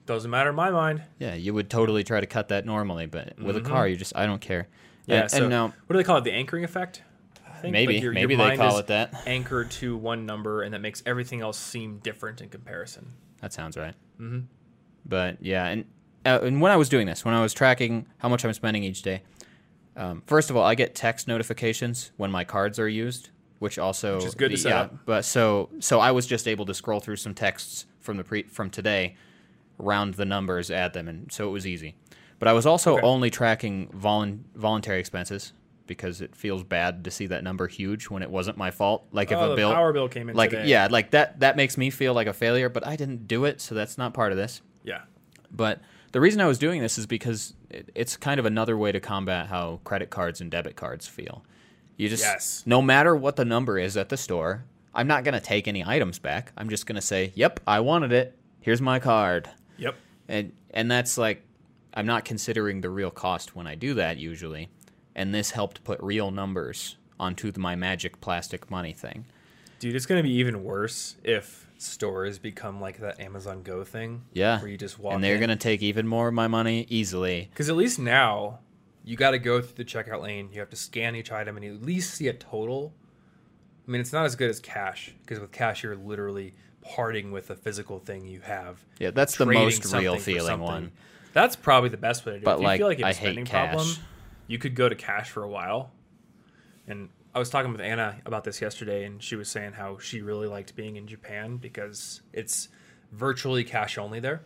Doesn't matter in my mind. Yeah, you would totally try to cut that normally, but with a car, you just, I don't care. Yeah, and now, what do they call it? The anchoring effect? Maybe, like maybe your they call it that. Anchored to one number, and that makes everything else seem different in comparison. That sounds right. Mm-hmm. But yeah, and when I was doing this, when I was tracking how much I'm spending each day, First of all, I get text notifications when my cards are used, which is good to set up. But so I was just able to scroll through some texts from today, round the numbers, add them, and so it was easy. But I was also only tracking voluntary expenses, because it feels bad to see that number huge when it wasn't my fault. Like if a bill, power bill came in today. Yeah, like that makes me feel like a failure, but I didn't do it, so that's not part of this. Yeah. But the reason I was doing this is because it's kind of another way to combat how credit cards and debit cards feel. You just, no matter what the number is at the store, I'm not going to take any items back. I'm just going to say, yep, I wanted it. Here's my card. Yep. And that's like, I'm not considering the real cost when I do that usually. And this helped put real numbers onto my magic plastic money thing. Dude, it's going to be even worse if stores become like that Amazon Go thing. Yeah. Where you just walk in. And they're going to take even more of my money easily. Because at least now, you got to go through the checkout lane. You have to scan each item and you at least see a total. I mean, it's not as good as cash. Because with cash, you're literally parting with a physical thing you have. Yeah, that's the most real feeling one. That's probably the best way to do it. But like, I hate cash. You could go to cash for a while. And I was talking with Anna about this yesterday, and she was saying how she really liked being in Japan because it's virtually cash only there.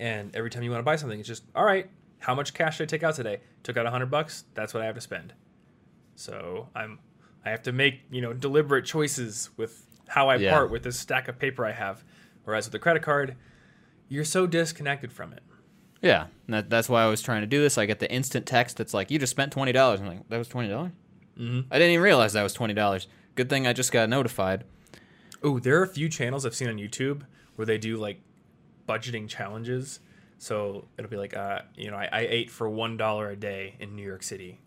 And every time you want to buy something, it's just, all right, how much cash did I take out today? Took out $100. That's what I have to spend. So I have to make, deliberate choices with how I part with this stack of paper I have. Whereas with a credit card, you're so disconnected from it. Yeah, that's why I was trying to do this. I get the instant text that's like, you just spent $20. I'm like, that was $20? Mm-hmm. I didn't even realize that was $20. Good thing I just got notified. Oh, there are a few channels I've seen on YouTube where they do, like, budgeting challenges. So it'll be like, I ate for $1 a day in New York City.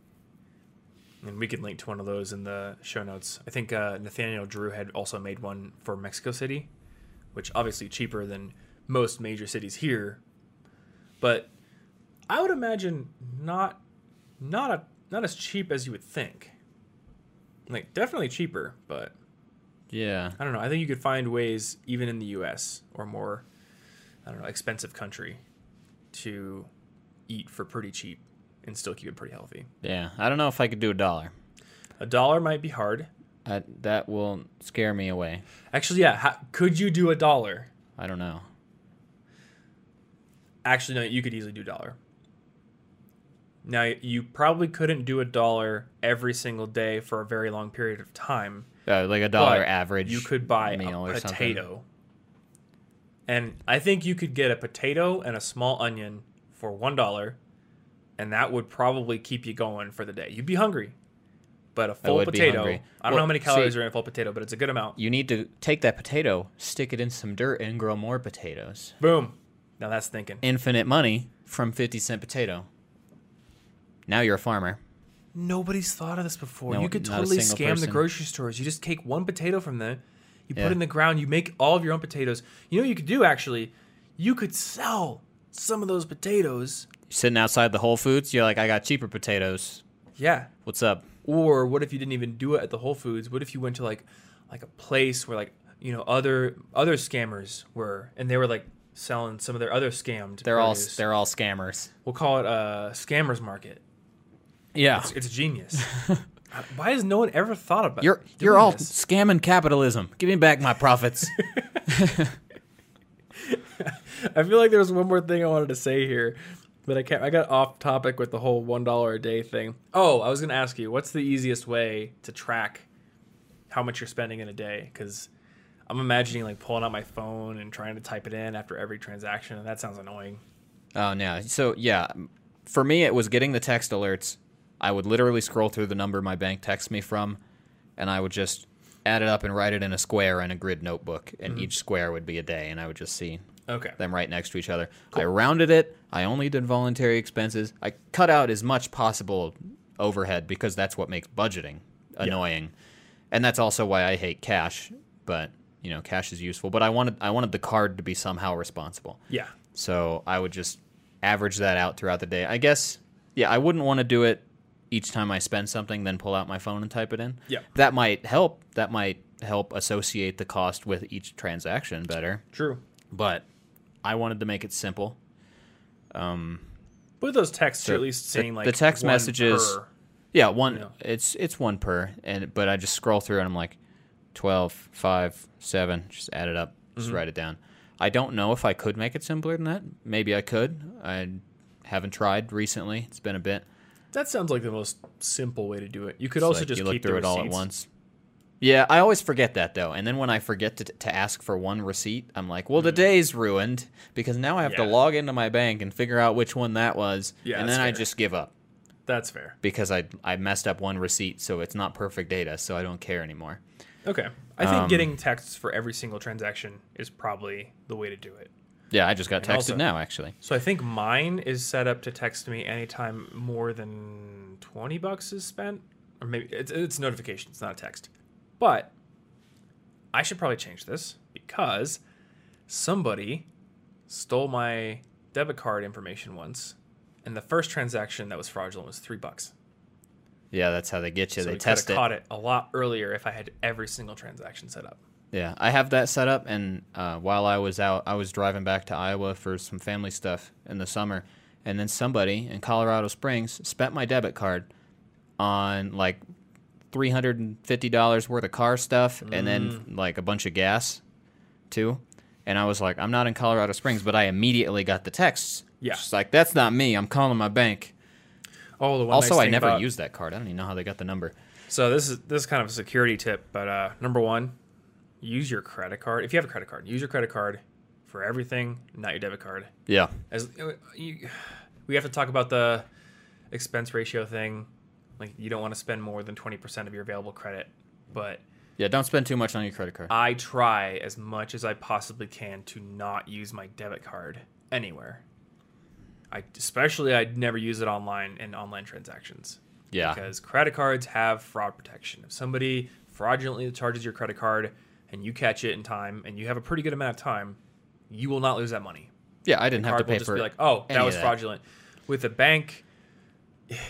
And we can link to one of those in the show notes. I think Nathaniel Drew had also made one for Mexico City, which obviously cheaper than most major cities here. But I would imagine not as cheap as you would think. Like, definitely cheaper, but yeah, I don't know. I think you could find ways, even in the U.S. or more, I don't know, expensive country, to eat for pretty cheap and still keep it pretty healthy. Yeah, I don't know if I could do $1. $1 might be hard. That will scare me away. Actually, yeah, could you do $1? I don't know. Actually, no, you could easily do $1. Now, you probably couldn't do $1 every single day for a very long period of time. Like $1 average. You could buy a potato. Something. And I think you could get a potato and a small onion for $1, and that would probably keep you going for the day. You'd be hungry. But a full potato, I don't know how many calories are in a full potato, but it's a good amount. You need to take that potato, stick it in some dirt, and grow more potatoes. Boom. Now that's thinking. Infinite money from 50-cent potato. Now you're a farmer. Nobody's thought of this before. No, you could totally scam the grocery stores. You just take one potato from them, you put it in the ground, you make all of your own potatoes. You know what you could do, actually? You could sell some of those potatoes. You're sitting outside the Whole Foods, you're like, I got cheaper potatoes. Yeah. What's up? Or what if you didn't even do it at the Whole Foods? What if you went to like a place where other scammers were, and they were like, selling some of their other scammed. They're all scammers. We'll call it a scammers market. Yeah, it's genius. Why has no one ever thought about? You're all this? Scamming capitalism. Give me back my profits. I feel like there was one more thing I wanted to say here, but I can't. I got off topic with the whole $1 a day thing. Oh, I was going to ask you, what's the easiest way to track how much you're spending in a day? Because I'm imagining like pulling out my phone and trying to type it in after every transaction. That sounds annoying. Oh, no. So, yeah, for me, it was getting the text alerts. I would literally scroll through the number my bank texts me from, and I would just add it up and write it in a square in a grid notebook, and each square would be a day, and I would just see them right next to each other. Cool. I rounded it. I only did voluntary expenses. I cut out as much possible overhead because that's what makes budgeting annoying, and that's also why I hate cash, but... cash is useful, but I wanted the card to be somehow responsible. Yeah. So I would just average that out throughout the day. I guess, I wouldn't want to do it each time I spend something, then pull out my phone and type it in. Yeah. That might help. That might help associate the cost with each transaction better. True. But I wanted to make it simple. But those texts, you're at least seeing like the text messages. Per. Yeah, one. Yeah. It's one per, and but I just scroll through and I'm like, 12, 5, 7. Just add it up. Just write it down. I don't know if I could make it simpler than that. Maybe I could. I haven't tried recently. It's been a bit. That sounds like the most simple way to do it. You could also just keep the receipts. You look through it all at once. Yeah, I always forget that, though. And then when I forget to ask for one receipt, I'm like, well, the day's ruined because now I have to log into my bank and figure out which one that was. Yeah, and then I just give up. That's fair. Because I messed up one receipt, so it's not perfect data, so I don't care anymore. Okay. I think getting texts for every single transaction is probably the way to do it. Yeah, I just got texted also, now, actually. So I think mine is set up to text me anytime more than $20 is spent. Or maybe it's a notification. It's not a text. But I should probably change this because somebody stole my debit card information once, and the first transaction that was fraudulent was $3. Yeah, that's how they get you. So they test it. I could have caught it a lot earlier if I had every single transaction set up. Yeah, I have that set up, and while I was out, I was driving back to Iowa for some family stuff in the summer, and then somebody in Colorado Springs spent my debit card on, like, $350 worth of car stuff and then, like, a bunch of gas, too. And I was like, I'm not in Colorado Springs, but I immediately got the texts. Yeah. It's like, that's not me. I'm calling my bank. Oh, the one also, I never used that card. I don't even know how they got the number. So this is kind of a security tip, but number one, use your credit card. If you have a credit card, use your credit card for everything, not your debit card. Yeah. We have to talk about the expense ratio thing. Like, you don't want to spend more than 20% of your available credit, but... Yeah, don't spend too much on your credit card. I try as much as I possibly can to not use my debit card anywhere. I'd never use it online in online transactions. Yeah. Because credit cards have fraud protection. If somebody fraudulently charges your credit card and you catch it in time and you have a pretty good amount of time, you will not lose that money. Yeah, I didn't have to pay for it. Your card will just be like, oh, that was fraudulent. With a bank...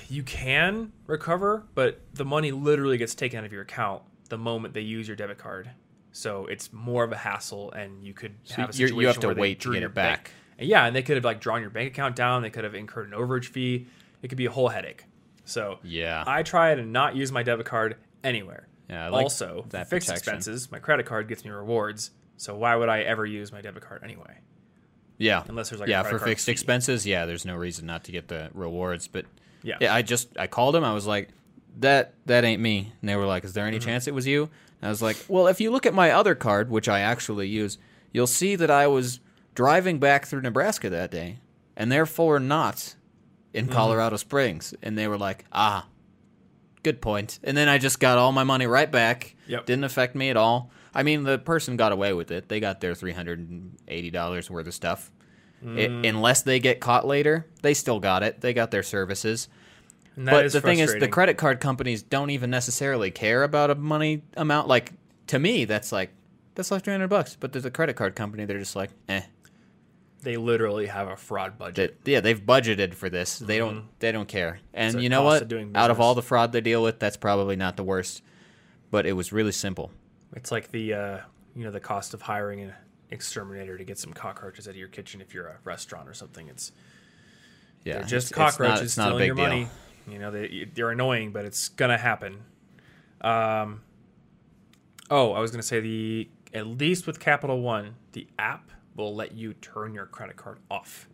You can recover, but the money literally gets taken out of your account the moment they use your debit card. So it's more of a hassle, and you could have a situation you have to wait to get it back. And they could have like drawn your bank account down. They could have incurred an overage fee. It could be a whole headache. So I try to not use my debit card anywhere. Yeah, I like also, that fixed expenses, my credit card gets me rewards. So why would I ever use my debit card anyway? Yeah, unless there's like a for fixed expenses. Yeah, there's no reason not to get the rewards, but. Yeah, I called him. I was like, that ain't me. And they were like, is there any chance it was you? And I was like, well, if you look at my other card, which I actually use, you'll see that I was driving back through Nebraska that day, and therefore not in Colorado Springs. And they were like, ah, good point. And then I just got all my money right back. Yep. Didn't affect me at all. I mean, the person got away with it. They got their $380 worth of stuff. Unless they get caught later, they still got it. They got their services. But the thing is, the credit card companies don't even necessarily care about a money amount. Like, to me, that's like $300. But there's a credit card company, they're just like, eh. They literally have a fraud budget. They've budgeted for this. They don't care. And you know what? Out of all the fraud they deal with, that's probably not the worst. But it was really simple. It's like the the cost of hiring an exterminator to get some cockroaches out of your kitchen if you're a restaurant or something. They're just cockroaches stealing your money. You know, they're annoying, but it's gonna happen. I was gonna say at least with Capital One, the app will let you turn your credit card off,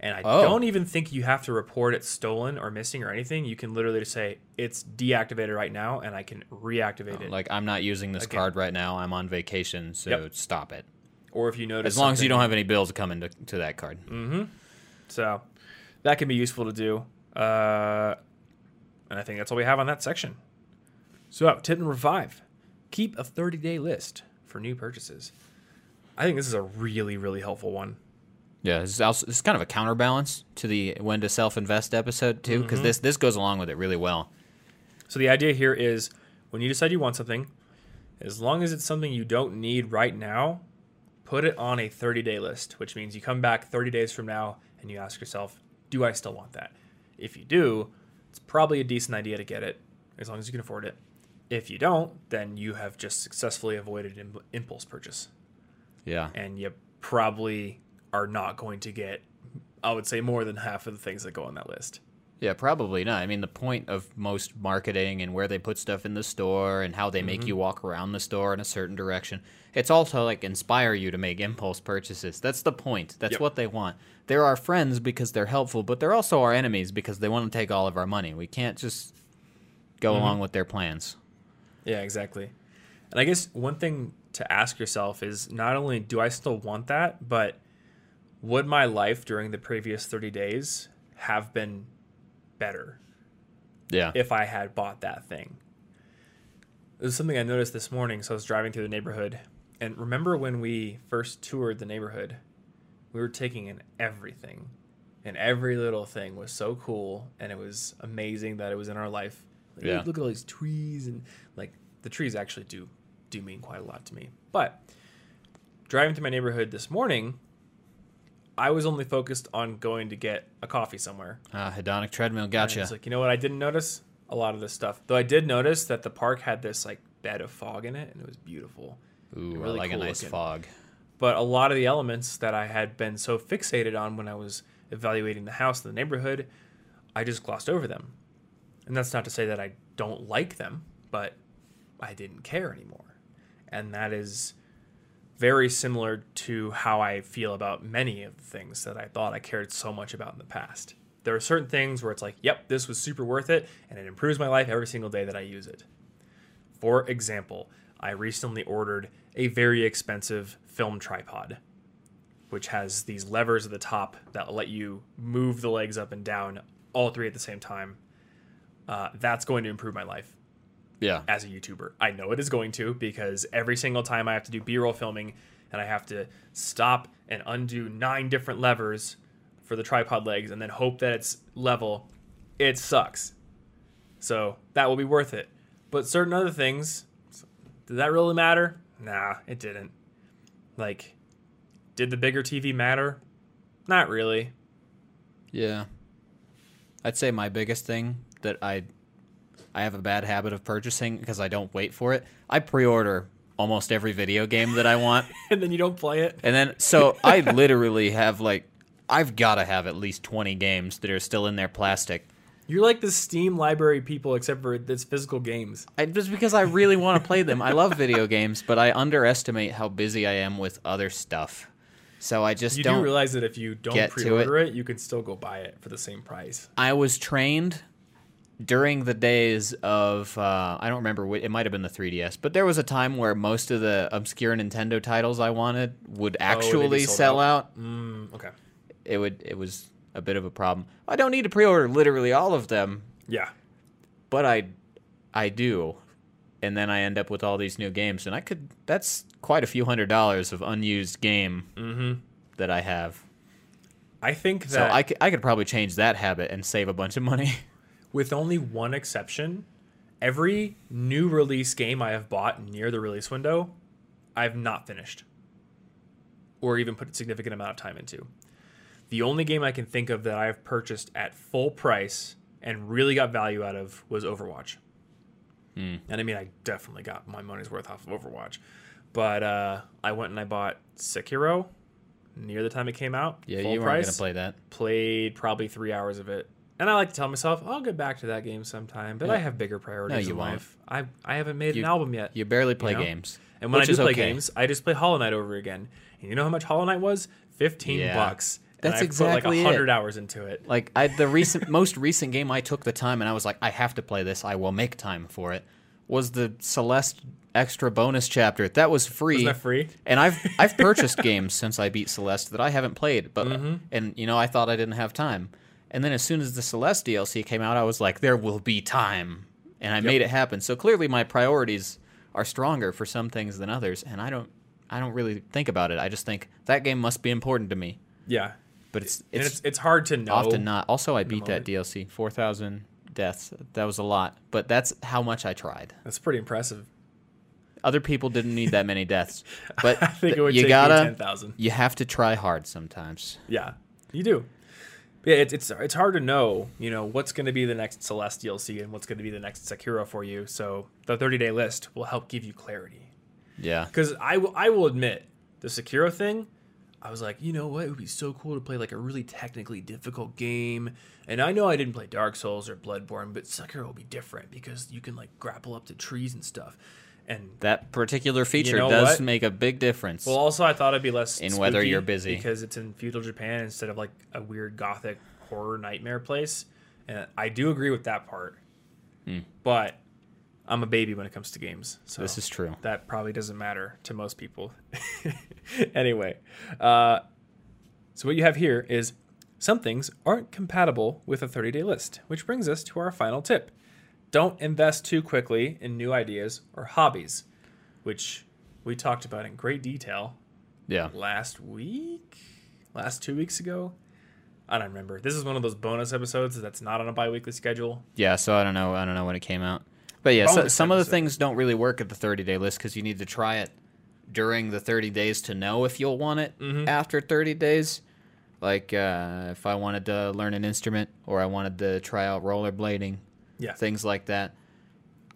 and I don't even think you have to report it stolen or missing or anything. You can literally just say it's deactivated right now, and I can reactivate it. Like, I'm not using this card right now. I'm on vacation, so stop it. Or if you notice, as long as you don't have any bills coming to that card. So that can be useful to do. And I think that's all we have on that section. So tip and revive. Keep a 30-day list for new purchases. I think this is a really, really helpful one. Yeah, this is kind of a counterbalance to the when to self-invest episode, too, because this goes along with it really well. So the idea here is when you decide you want something, as long as it's something you don't need right now, put it on a 30-day list, which means you come back 30 days from now and you ask yourself, do I still want that? If you do, it's probably a decent idea to get it, as long as you can afford it. If you don't, then you have just successfully avoided an impulse purchase. Yeah. And you probably are not going to get I would say more than half of the things that go on that list. Yeah, probably not. I mean, the point of most marketing and where they put stuff in the store and how they make you walk around the store in a certain direction, it's also like inspire you to make impulse purchases. That's the point. That's what they want. They're our friends because they're helpful, but they're also our enemies because they want to take all of our money. We can't just go along with their plans. Yeah, exactly. And I guess one thing to ask yourself is not only do I still want that, but would my life during the previous 30 days have been better if I had bought that thing? This is something I noticed this morning. So I was driving through the neighborhood, and remember when we first toured the neighborhood, we were taking in everything, and every little thing was so cool, and it was amazing that it was in our life. Like, look at all these trees, and like the trees actually do mean quite a lot to me. But driving through my neighborhood this morning, I was only focused on going to get a coffee somewhere. Hedonic treadmill, gotcha. It's like, you know what? I didn't notice a lot of this stuff. Though I did notice that the park had this like bed of fog in it, and it was beautiful. Ooh, really like cool a nice looking fog. But a lot of the elements that I had been so fixated on when I was evaluating the house and the neighborhood, I just glossed over them. And that's not to say that I don't like them, but I didn't care anymore. And that is very similar to how I feel about many of the things that I thought I cared so much about in the past. There are certain things where it's like, yep, this was super worth it, and it improves my life every single day that I use it. For example, I recently ordered a very expensive film tripod, which has these levers at the top that let you move the legs up and down, all three at the same time. That's going to improve my life. Yeah. As a YouTuber, I know it is going to, because every single time I have to do B-roll filming and I have to stop and undo 9 different levers for the tripod legs and then hope that it's level, it sucks. So that will be worth it. But certain other things, did that really matter? Nah, it didn't. Like, did the bigger TV matter? Not really. Yeah. I'd say my biggest thing that I have a bad habit of purchasing because I don't wait for it. I pre-order almost every video game that I want. And then you don't play it. And then, so I literally have like, I've got to have at least 20 games that are still in their plastic. You're like the Steam library people, except for it's physical games. Just because I really want to play them. I love video games, but I underestimate how busy I am with other stuff. So I just don't. You do realize that if you don't pre-order it, you can still go buy it for the same price. I was trained during the days of, I don't remember, it might have been the 3DS, but there was a time where most of the obscure Nintendo titles I wanted would actually sell out. Okay. It was a bit of a problem. I don't need to pre-order literally all of them. Yeah. But I do. And then I end up with all these new games, and that's quite a few $100s of unused game that I have. I think that, so I could probably change that habit and save a bunch of money. With only one exception, every new release game I have bought near the release window, I've not finished or even put a significant amount of time into. The only game I can think of that I've purchased at full price and really got value out of was Overwatch. And I mean, I definitely got my money's worth off of Overwatch. But I went and I bought Sekiro near the time it came out. Yeah, full you weren't going to play that. Played probably 3 hours of it. And I like to tell myself, I'll get back to that game sometime, but I have bigger priorities in life. I haven't made an album yet. You barely play games. And when I do play games, I just play Hollow Knight over again. And you know how much Hollow Knight was? $15. That's exactly it. I put like 100 hours into it. Like most recent game I took the time and I was like, I have to play this. I will make time for it. Was the Celeste extra bonus chapter. That was free. Wasn't that free? And I've purchased games since I beat Celeste that I haven't played. But and you know, I thought I didn't have time. And then as soon as the Celeste DLC came out, I was like, there will be time. And I made it happen. So clearly my priorities are stronger for some things than others. And I don't really think about it. I just think that game must be important to me. Yeah. But it's hard to know. Often not. Also, I beat that DLC. 4,000 deaths. That was a lot. But that's how much I tried. That's pretty impressive. Other people didn't need that many deaths. But I think it would take me 10,000. You have to try hard sometimes. Yeah, you do. Yeah, it's hard to know, you know, what's going to be the next Celeste DLC and what's going to be the next Sekiro for you. So the 30-day list will help give you clarity. Yeah. Because I will admit, the Sekiro thing, I was like, you know what? It would be so cool to play like a really technically difficult game. And I know I didn't play Dark Souls or Bloodborne, but Sekiro will be different because you can like grapple up to trees and stuff. And that particular feature does make a big difference. Well, also I thought I'd be less in whether you're busy because it's in feudal Japan instead of like a weird gothic horror nightmare place. And I do agree with that part, but I'm a baby when it comes to games. So this is true. That probably doesn't matter to most people. Anyway, so what you have here is some things aren't compatible with a 30-day list, which brings us to our final tip. Don't invest too quickly in new ideas or hobbies, which we talked about in great detail last 2 weeks ago. I don't remember. This is one of those bonus episodes that's not on a bi-weekly schedule. Yeah, so I don't know when it came out. But yeah, so some of the things don't really work at the 30-day list because you need to try it during the 30 days to know if you'll want it after 30 days. Like if I wanted to learn an instrument or I wanted to try out rollerblading, things like that.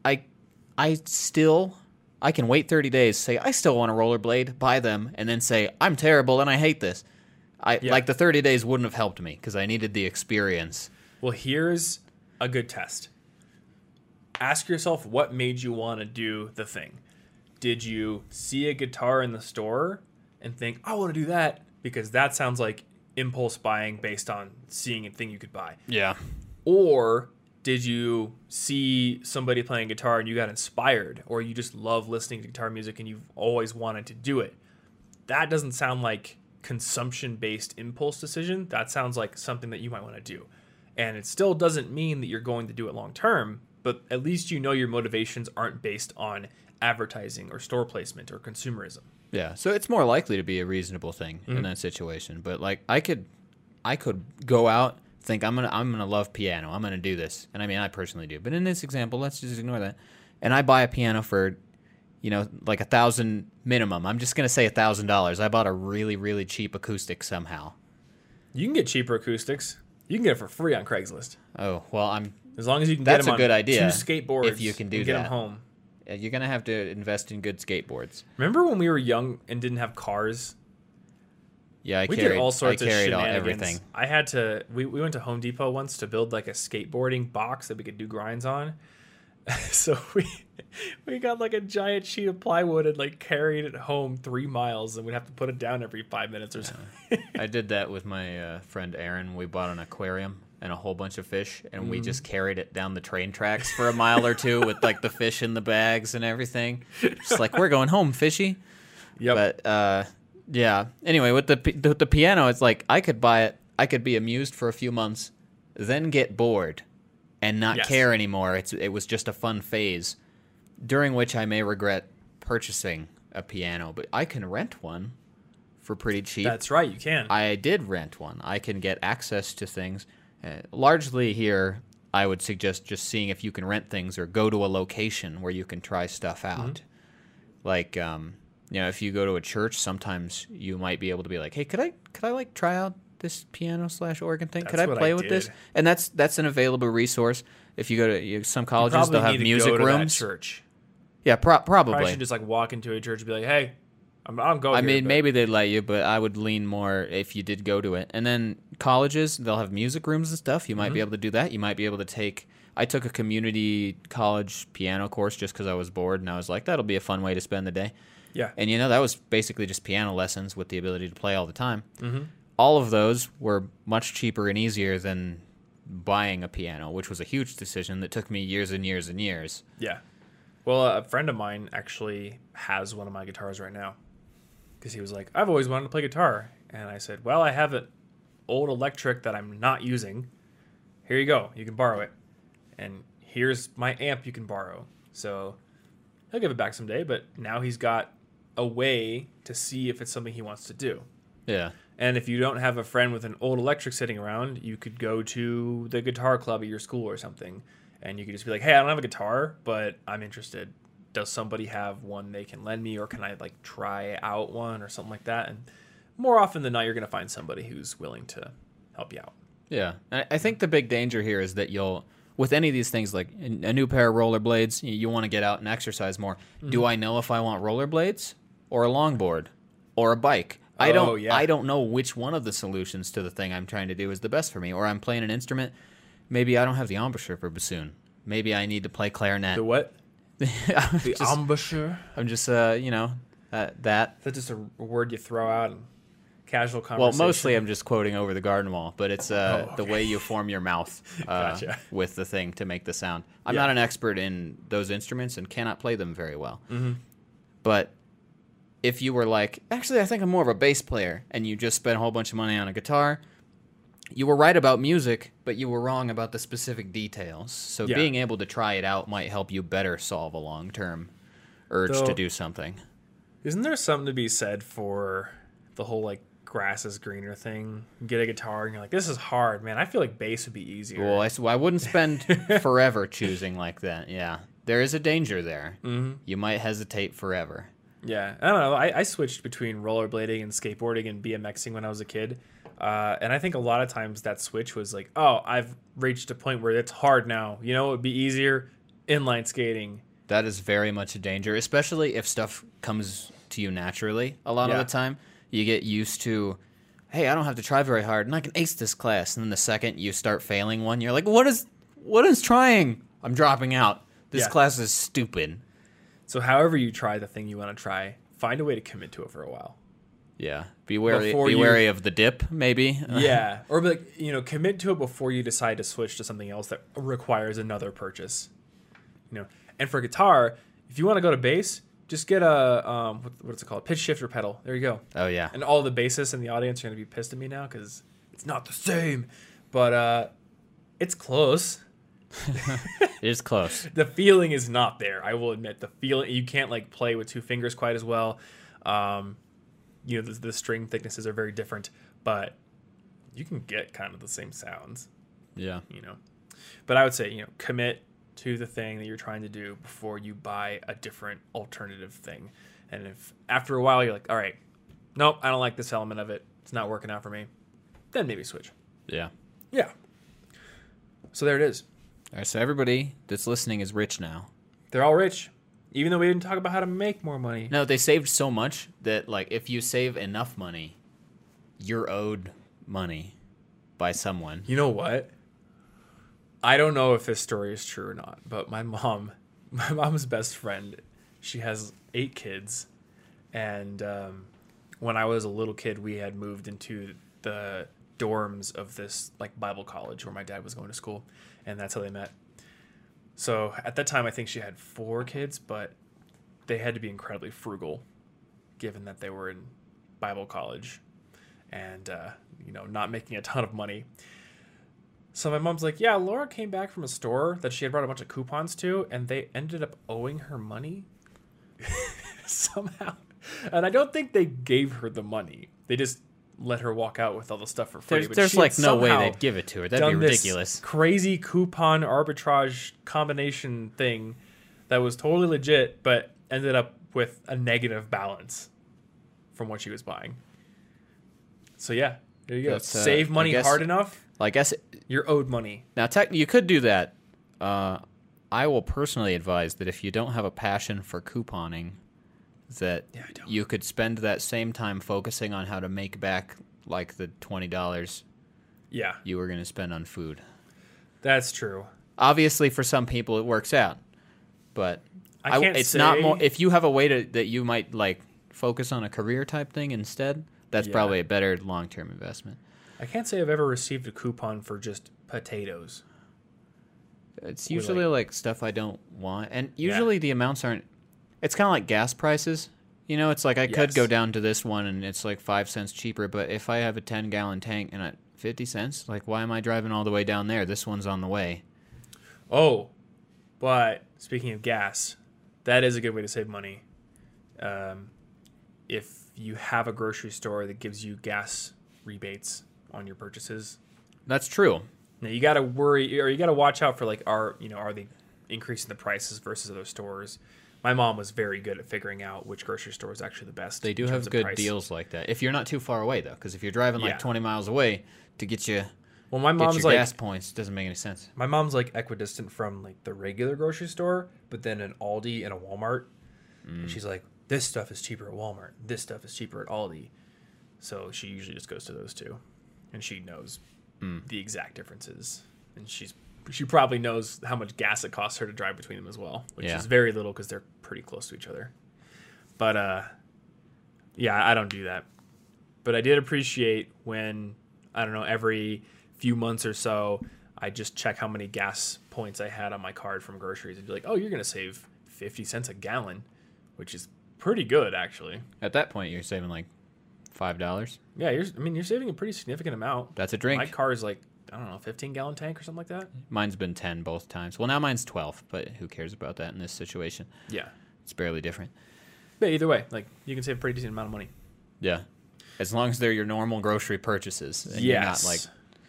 I can wait 30 days, say, I still want to rollerblade, buy them, and then say, I'm terrible and I hate this. Like the 30 days wouldn't have helped me because I needed the experience. Well, here's a good test. Ask yourself what made you want to do the thing. Did you see a guitar in the store and think, I want to do that? Because that sounds like impulse buying based on seeing a thing you could buy. Yeah. Or did you see somebody playing guitar and you got inspired, or you just love listening to guitar music and you've always wanted to do it? That doesn't sound like consumption-based impulse decision. That sounds like something that you might want to do. And it still doesn't mean that you're going to do it long-term, but at least you know your motivations aren't based on advertising or store placement or consumerism. Yeah, so it's more likely to be a reasonable thing in that situation. But like I could go out, think I'm gonna love piano. I'm gonna do this, and I mean I personally do. But in this example, let's just ignore that. And I buy a piano for, like $1,000 minimum. I'm just gonna say $1,000. I bought a really really cheap acoustic somehow. You can get cheaper acoustics. You can get it for free on Craigslist. Oh well, as long as you can get them on two skateboards, if you can do that, get them home. You're going to have to invest in good skateboards. Remember when we were young and didn't have cars? Yeah, I carried all sorts of shenanigans. I had to, we went to Home Depot once to build like a skateboarding box that we could do grinds on. So we got like a giant sheet of plywood and like carried it home 3 miles, and we'd have to put it down every 5 minutes or something. I did that with my friend Aaron. We bought an aquarium and a whole bunch of fish, and we just carried it down the train tracks for a mile or two with like the fish in the bags and everything. Just like, we're going home, fishy. Yep. But yeah. Anyway, with the piano, it's like I could buy it, I could be amused for a few months, then get bored and not care anymore. It was just a fun phase, during which I may regret purchasing a piano, but I can rent one for pretty cheap. That's right, you can. I did rent one. I can get access to things. Largely here, I would suggest just seeing if you can rent things or go to a location where you can try stuff out. Like, if you go to a church, sometimes you might be able to be like, hey, could I like try out this piano/organ thing? Could I play with this? And that's an available resource. If you go to some colleges, they'll have music rooms. You probably need to go to that church. Yeah, probably. You should just like walk into a church and be like, hey, I'm going. I mean, maybe they'd let you, but I would lean more if you did go to it. And then colleges, they'll have music rooms and stuff. You might be able to do that. You might be able to take. I took a community college piano course just because I was bored, and I was like, that'll be a fun way to spend the day. Yeah. And that was basically just piano lessons with the ability to play all the time. All of those were much cheaper and easier than buying a piano, which was a huge decision that took me years and years and years. Yeah. Well, a friend of mine actually has one of my guitars right now. Because he was like, I've always wanted to play guitar. And I said, well, I have an old electric that I'm not using. Here you go. You can borrow it. And here's my amp you can borrow. So he'll give it back someday. But now he's got a way to see if it's something he wants to do. Yeah. And if you don't have a friend with an old electric sitting around, you could go to the guitar club at your school or something. And you could just be like, hey, I don't have a guitar, but I'm interested. Does somebody have one they can lend me, or can I like try out one or something like that? And more often than not, you're going to find somebody who's willing to help you out. Yeah. I think the big danger here is that with any of these things, like a new pair of rollerblades, you want to get out and exercise more. Do I know if I want rollerblades or a longboard or a bike I don't know which one of the solutions to the thing I'm trying to do is the best for me. Or I'm playing an instrument. Maybe I don't have the embouchure for bassoon. Maybe I need to play clarinet. The what? The embouchure? I'm just, that. That's just a word you throw out in casual conversation. Well, mostly I'm just quoting Over the Garden Wall, but it's the way you form your mouth gotcha. With the thing to make the sound. I'm not an expert in those instruments and cannot play them very well. Mm-hmm. But if you were like, actually, I think I'm more of a bass player, and you just spent a whole bunch of money on a guitar, you were right about music, but you were wrong about the specific details. So being able to try it out might help you better solve a long-term urge to do something. Isn't there something to be said for the whole, grass is greener thing? Get a guitar, and you're like, this is hard, man. I feel like bass would be easier. Well, I wouldn't spend forever choosing like that, yeah. There is a danger there. Mm-hmm. You might hesitate forever. Yeah, I don't know. I switched between rollerblading and skateboarding and BMXing when I was a kid. And I think a lot of times that switch was like, oh, I've reached a point where it's hard now. You know, it would be easier inline skating. That is very much a danger, especially if stuff comes to you naturally a lot of the time. You get used to, hey, I don't have to try very hard, and I can ace this class. And then the second you start failing one, you're like, what is trying? I'm dropping out. This class is stupid. So however you try the thing you want to try, find a way to commit to it for a while. Yeah. Be wary of the dip, maybe. Yeah. Or commit to it before you decide to switch to something else that requires another purchase. And for guitar, if you want to go to bass, just get a what's it called? Pitch shifter pedal. There you go. Oh yeah. And all the bassists in the audience are going to be pissed at me now because it's not the same, but it's close. It is close. The feeling is not there. I will admit the feeling. You can't play with two fingers quite as well. The string thicknesses are very different, but you can get kind of the same sounds. Yeah. But I would say commit to the thing that you're trying to do before you buy a different alternative thing. And if after a while you're like, all right, nope, I don't like this element of it. It's not working out for me. Then maybe switch. Yeah. Yeah. So there it is. All right, so everybody that's listening is rich now. They're all rich, even though we didn't talk about how to make more money. No, they saved so much that, if you save enough money, you're owed money by someone. You know what? I don't know if this story is true or not, but my mom's best friend, she has 8 kids, and when I was a little kid, we had moved into the dorms of this Bible college where my dad was going to school, and that's how they met. So at that time, I think she had 4 kids, but they had to be incredibly frugal given that they were in Bible college and not making a ton of money. So my mom's like, yeah, Laura came back from a store that she had brought a bunch of coupons to, and they ended up owing her money somehow. And I don't think they gave her the money. They just let her walk out with all the stuff for free. There's no way they'd give it to her. That'd be ridiculous. This crazy coupon arbitrage combination thing that was totally legit, but ended up with a negative balance from what she was buying. So yeah, there you go. Save money hard enough. I guess you're owed money. Now, you could do that. I will personally advise that if you don't have a passion for couponing, that you could spend that same time focusing on how to make back the $20 you were going to spend on food. That's true. Obviously, for some people, it works out. But if you have a way that you might focus on a career type thing instead, that's probably a better long-term investment. I can't say I've ever received a coupon for just potatoes. It's usually stuff I don't want. And usually the amounts aren't... It's kind of like gas prices. It's I could go down to this one and it's 5 cents cheaper, but if I have a 10-gallon tank and at 50 cents, why am I driving all the way down there? This one's on the way. Oh, but speaking of gas, that is a good way to save money. If you have a grocery store that gives you gas rebates on your purchases. That's true. Now you got to worry or you got to watch out for are they increasing the prices versus other stores? My mom was very good at figuring out which grocery store is actually the best. They do have good deals like that. If you're not too far away, though, because if you're driving 20 miles away to get you gas points, it doesn't make any sense. My mom's equidistant from the regular grocery store, but then an Aldi and a Walmart. Mm. And she's like, this stuff is cheaper at Walmart. This stuff is cheaper at Aldi. So she usually just goes to those two, and she knows the exact differences, and she probably knows how much gas it costs her to drive between them as well, which is very little because they're pretty close to each other. But yeah, I don't do that. But I did appreciate when, I don't know, every few months or so, I just check how many gas points I had on my card from groceries and be like, oh, you're going to save 50 cents a gallon, which is pretty good, actually. At that point, you're saving like $5. Yeah, you're saving a pretty significant amount. That's a drink. My car is like, I don't know, 15-gallon tank or something like that. Mine's been 10 both times. Well, now mine's 12, but who cares about that in this situation? Yeah. It's barely different. But either way, like, you can save a pretty decent amount of money. Yeah. As long as they're your normal grocery purchases. And you're not like...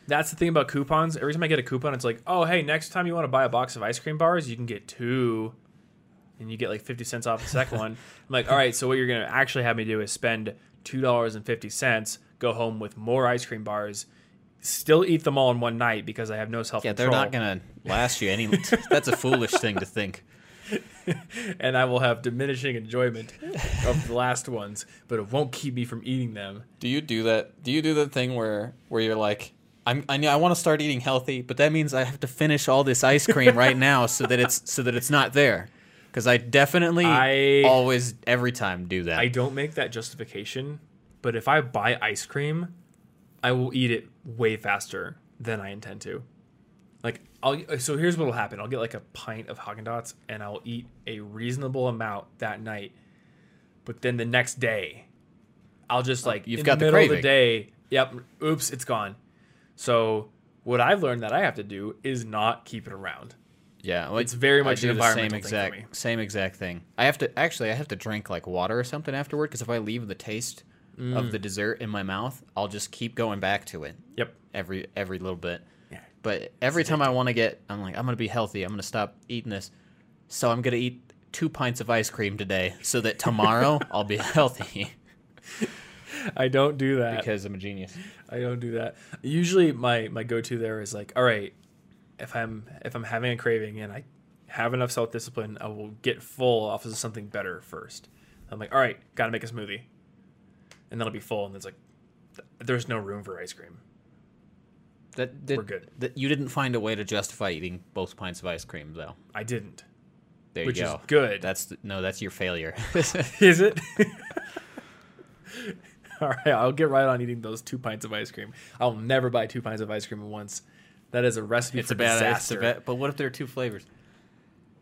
That's the thing about coupons. Every time I get a coupon, it's like, oh, hey, next time you want to buy a box of ice cream bars, you can get two, and you get like 50 cents off the second one. I'm like, all right, so what you're going to actually have me do is spend $2.50, go home with more ice cream bars, still eat them all in one night because I have no self-control. Yeah, they're not going to last you any. That's a foolish thing to think. And I will have diminishing enjoyment of the last ones, but it won't keep me from eating them. Do you do that? Do you do the thing where you're like, I want to start eating healthy, but that means I have to finish all this ice cream right now so that it's not there? Because I definitely always every time do that. I don't make that justification, but if I buy ice cream, I will eat it way faster than I intend to. Like, so here's what will happen. I'll get like a pint of Häagen-Dazs, and I'll eat a reasonable amount that night. But then the next day, I'll just you've got the middle of the day. Yep. Oops, it's gone. So what I've learned that I have to do is not keep it around. Yeah, well, it's very much an environmental thing for me. Same exact thing. I have to drink like water or something afterward, because if I leave the taste of the dessert in my mouth, I'll just keep going back to it. Yep. Every little bit. Yeah. But every time I want to get, I'm like, I'm gonna be healthy. I'm gonna stop eating this. So I'm gonna eat 2 pints of ice cream today, so that tomorrow I'll be healthy. I don't do that. Because I'm a genius. I don't do that. Usually my go-to there is like, all right, if I'm having a craving and I have enough self-discipline, I will get full off of something better first. I'm like, all right, got to make a smoothie. And then I'll be full, and it's like, there's no room for ice cream. We're good. You didn't find a way to justify eating both pints of ice cream, though. I didn't. There you go. Which is good. That's your failure. Is it? All right, I'll get right on eating those 2 pints of ice cream. I'll never buy 2 pints of ice cream at once. That is a recipe for disaster. But what if there are 2 flavors?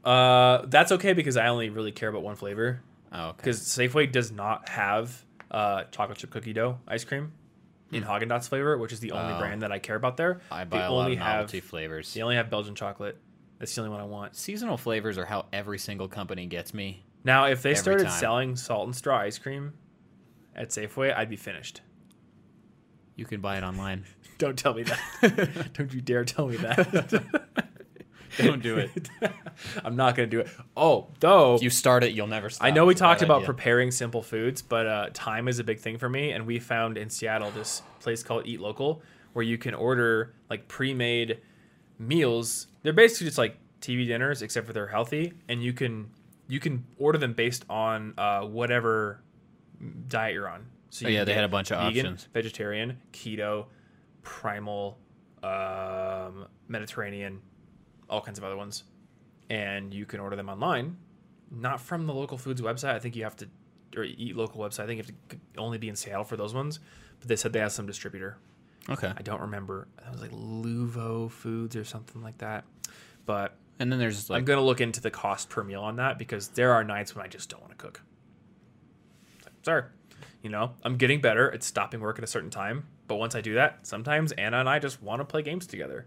That's okay, because I only really care about one flavor. Oh, okay. Because Safeway does not have chocolate chip cookie dough ice cream in Häagen-Dazs flavor, which is the only brand that I care about there. I buy a lot of novelty flavors. They only have Belgian chocolate. That's the only one I want. Seasonal flavors are how every single company gets me. Now, if they started selling salt and straw ice cream at Safeway, I'd be finished. You can buy it online. Don't tell me that. Don't you dare tell me that. Don't do it. I'm not going to do it. Oh, though. If you start it, you'll never stop. I know we talked about preparing simple foods, but time is a big thing for me. And we found in Seattle this place called Eat Local, where you can order like pre-made meals. They're basically just like TV dinners, except for they're healthy. And you can order them based on whatever diet you're on. So they had a bunch of vegan options: vegetarian, keto, primal, Mediterranean, all kinds of other ones. And you can order them online, not from the local foods website. I think you have to, or Eat Local website. I think you have to only be in Seattle for those ones. But they said they have some distributor. Okay. I don't remember. It was like Luvo Foods or something like that. But and then there's like, I'm gonna look into the cost per meal on that, because there are nights when I just don't want to cook. Sorry, I'm getting better at stopping work at a certain time, but once I do that, sometimes Anna and I just want to play games together.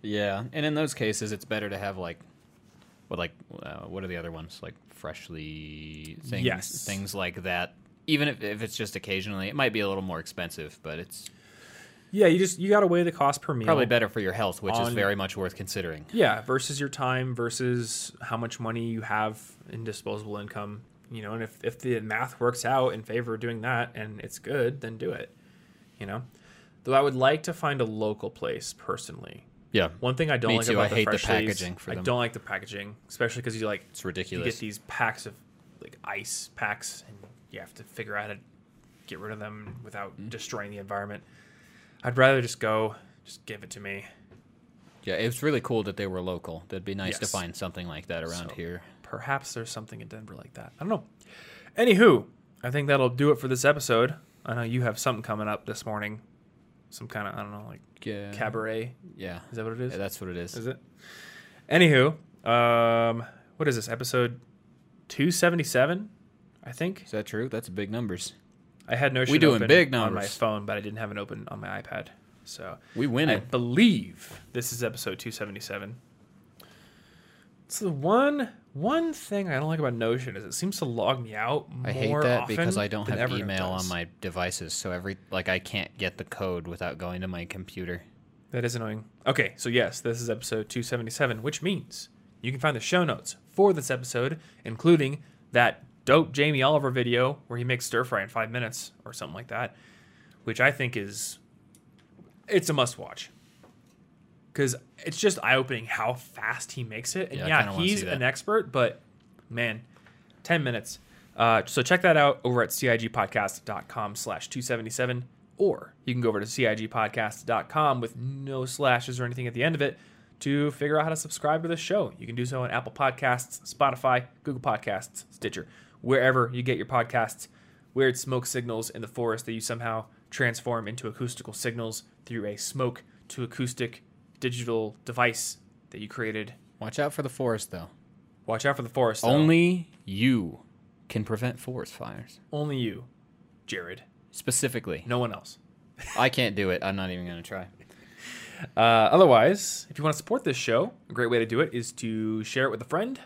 Yeah, and in those cases, it's better to have what are the other ones, like freshly things, yes, things like that. Even if it's just occasionally, it might be a little more expensive, but it's you gotta weigh the cost per meal. Probably better for your health, which is very much worth considering. Yeah, versus your time, versus how much money you have in disposable income. And if the math works out in favor of doing that and it's good, then do it, Though I would like to find a local place personally. Yeah. One thing I don't like about the fresh packaging for them. I don't like the packaging, especially because it's ridiculous. You get these packs of like ice packs, and you have to figure out how to get rid of them without destroying the environment. I'd rather just go, just give it to me. Yeah, it's really cool that they were local. That'd be nice to find something like that around here. Perhaps there's something in Denver like that. I don't know. Anywho, I think that'll do it for this episode. I know you have something coming up this morning. Some kind of, I don't know, like cabaret? Yeah. Is that what it is? Yeah, that's what it is. Is it? Anywho, what is this, episode 277, I think? Is that true? That's big numbers. I had Notion open on my phone, but I didn't have it open on my iPad. So we win it. I believe this is episode 277. It's the one thing I don't like about Notion is it seems to log me out more often. I hate that because I don't have email on my devices, so I can't get the code without going to my computer. That is annoying. Okay, so yes, this is episode 277, which means you can find the show notes for this episode, including that dope Jamie Oliver video where he makes stir fry in 5 minutes or something like that, which I think is... it's a must-watch because it's just eye-opening how fast he makes it. And he's an expert, but, man, 10 minutes. So check that out over at cigpodcast.com/277, or you can go over to cigpodcast.com with no slashes or anything at the end of it to figure out how to subscribe to the show. You can do so on Apple Podcasts, Spotify, Google Podcasts, Stitcher, wherever you get your podcasts. Weird smoke signals in the forest that you somehow transform into acoustical signals through a smoke to acoustic digital device that you created. Watch out for the forest, though. Only you can prevent forest fires. Only you, Jared. Specifically. No one else. I can't do it. I'm not even going to try. Otherwise, if you want to support this show, a great way to do it is to share it with a friend.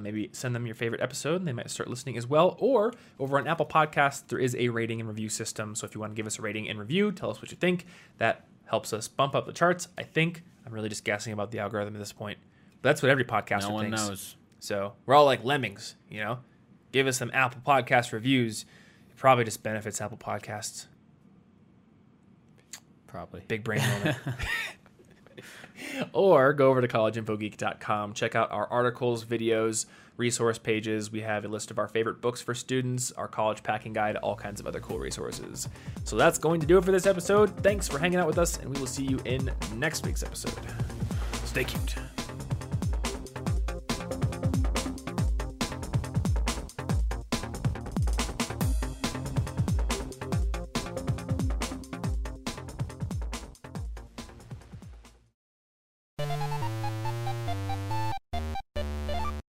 Maybe send them your favorite episode, and they might start listening as well. Or over on Apple Podcasts, there is a rating and review system. So if you want to give us a rating and review, tell us what you think. That helps us bump up the charts, I think. I'm really just guessing about the algorithm at this point. But that's what every podcaster thinks. No one knows. So we're all like lemmings, you know? Give us some Apple Podcast reviews. It probably just benefits Apple Podcasts. Probably. Big brain moment. Or go over to collegeinfogeek.com, check out our articles, videos, resource pages. We have a list of our favorite books for students, our college packing guide, all kinds of other cool resources. So that's going to do it for this episode. Thanks for hanging out with us, and we will see you in next week's episode. Stay cute.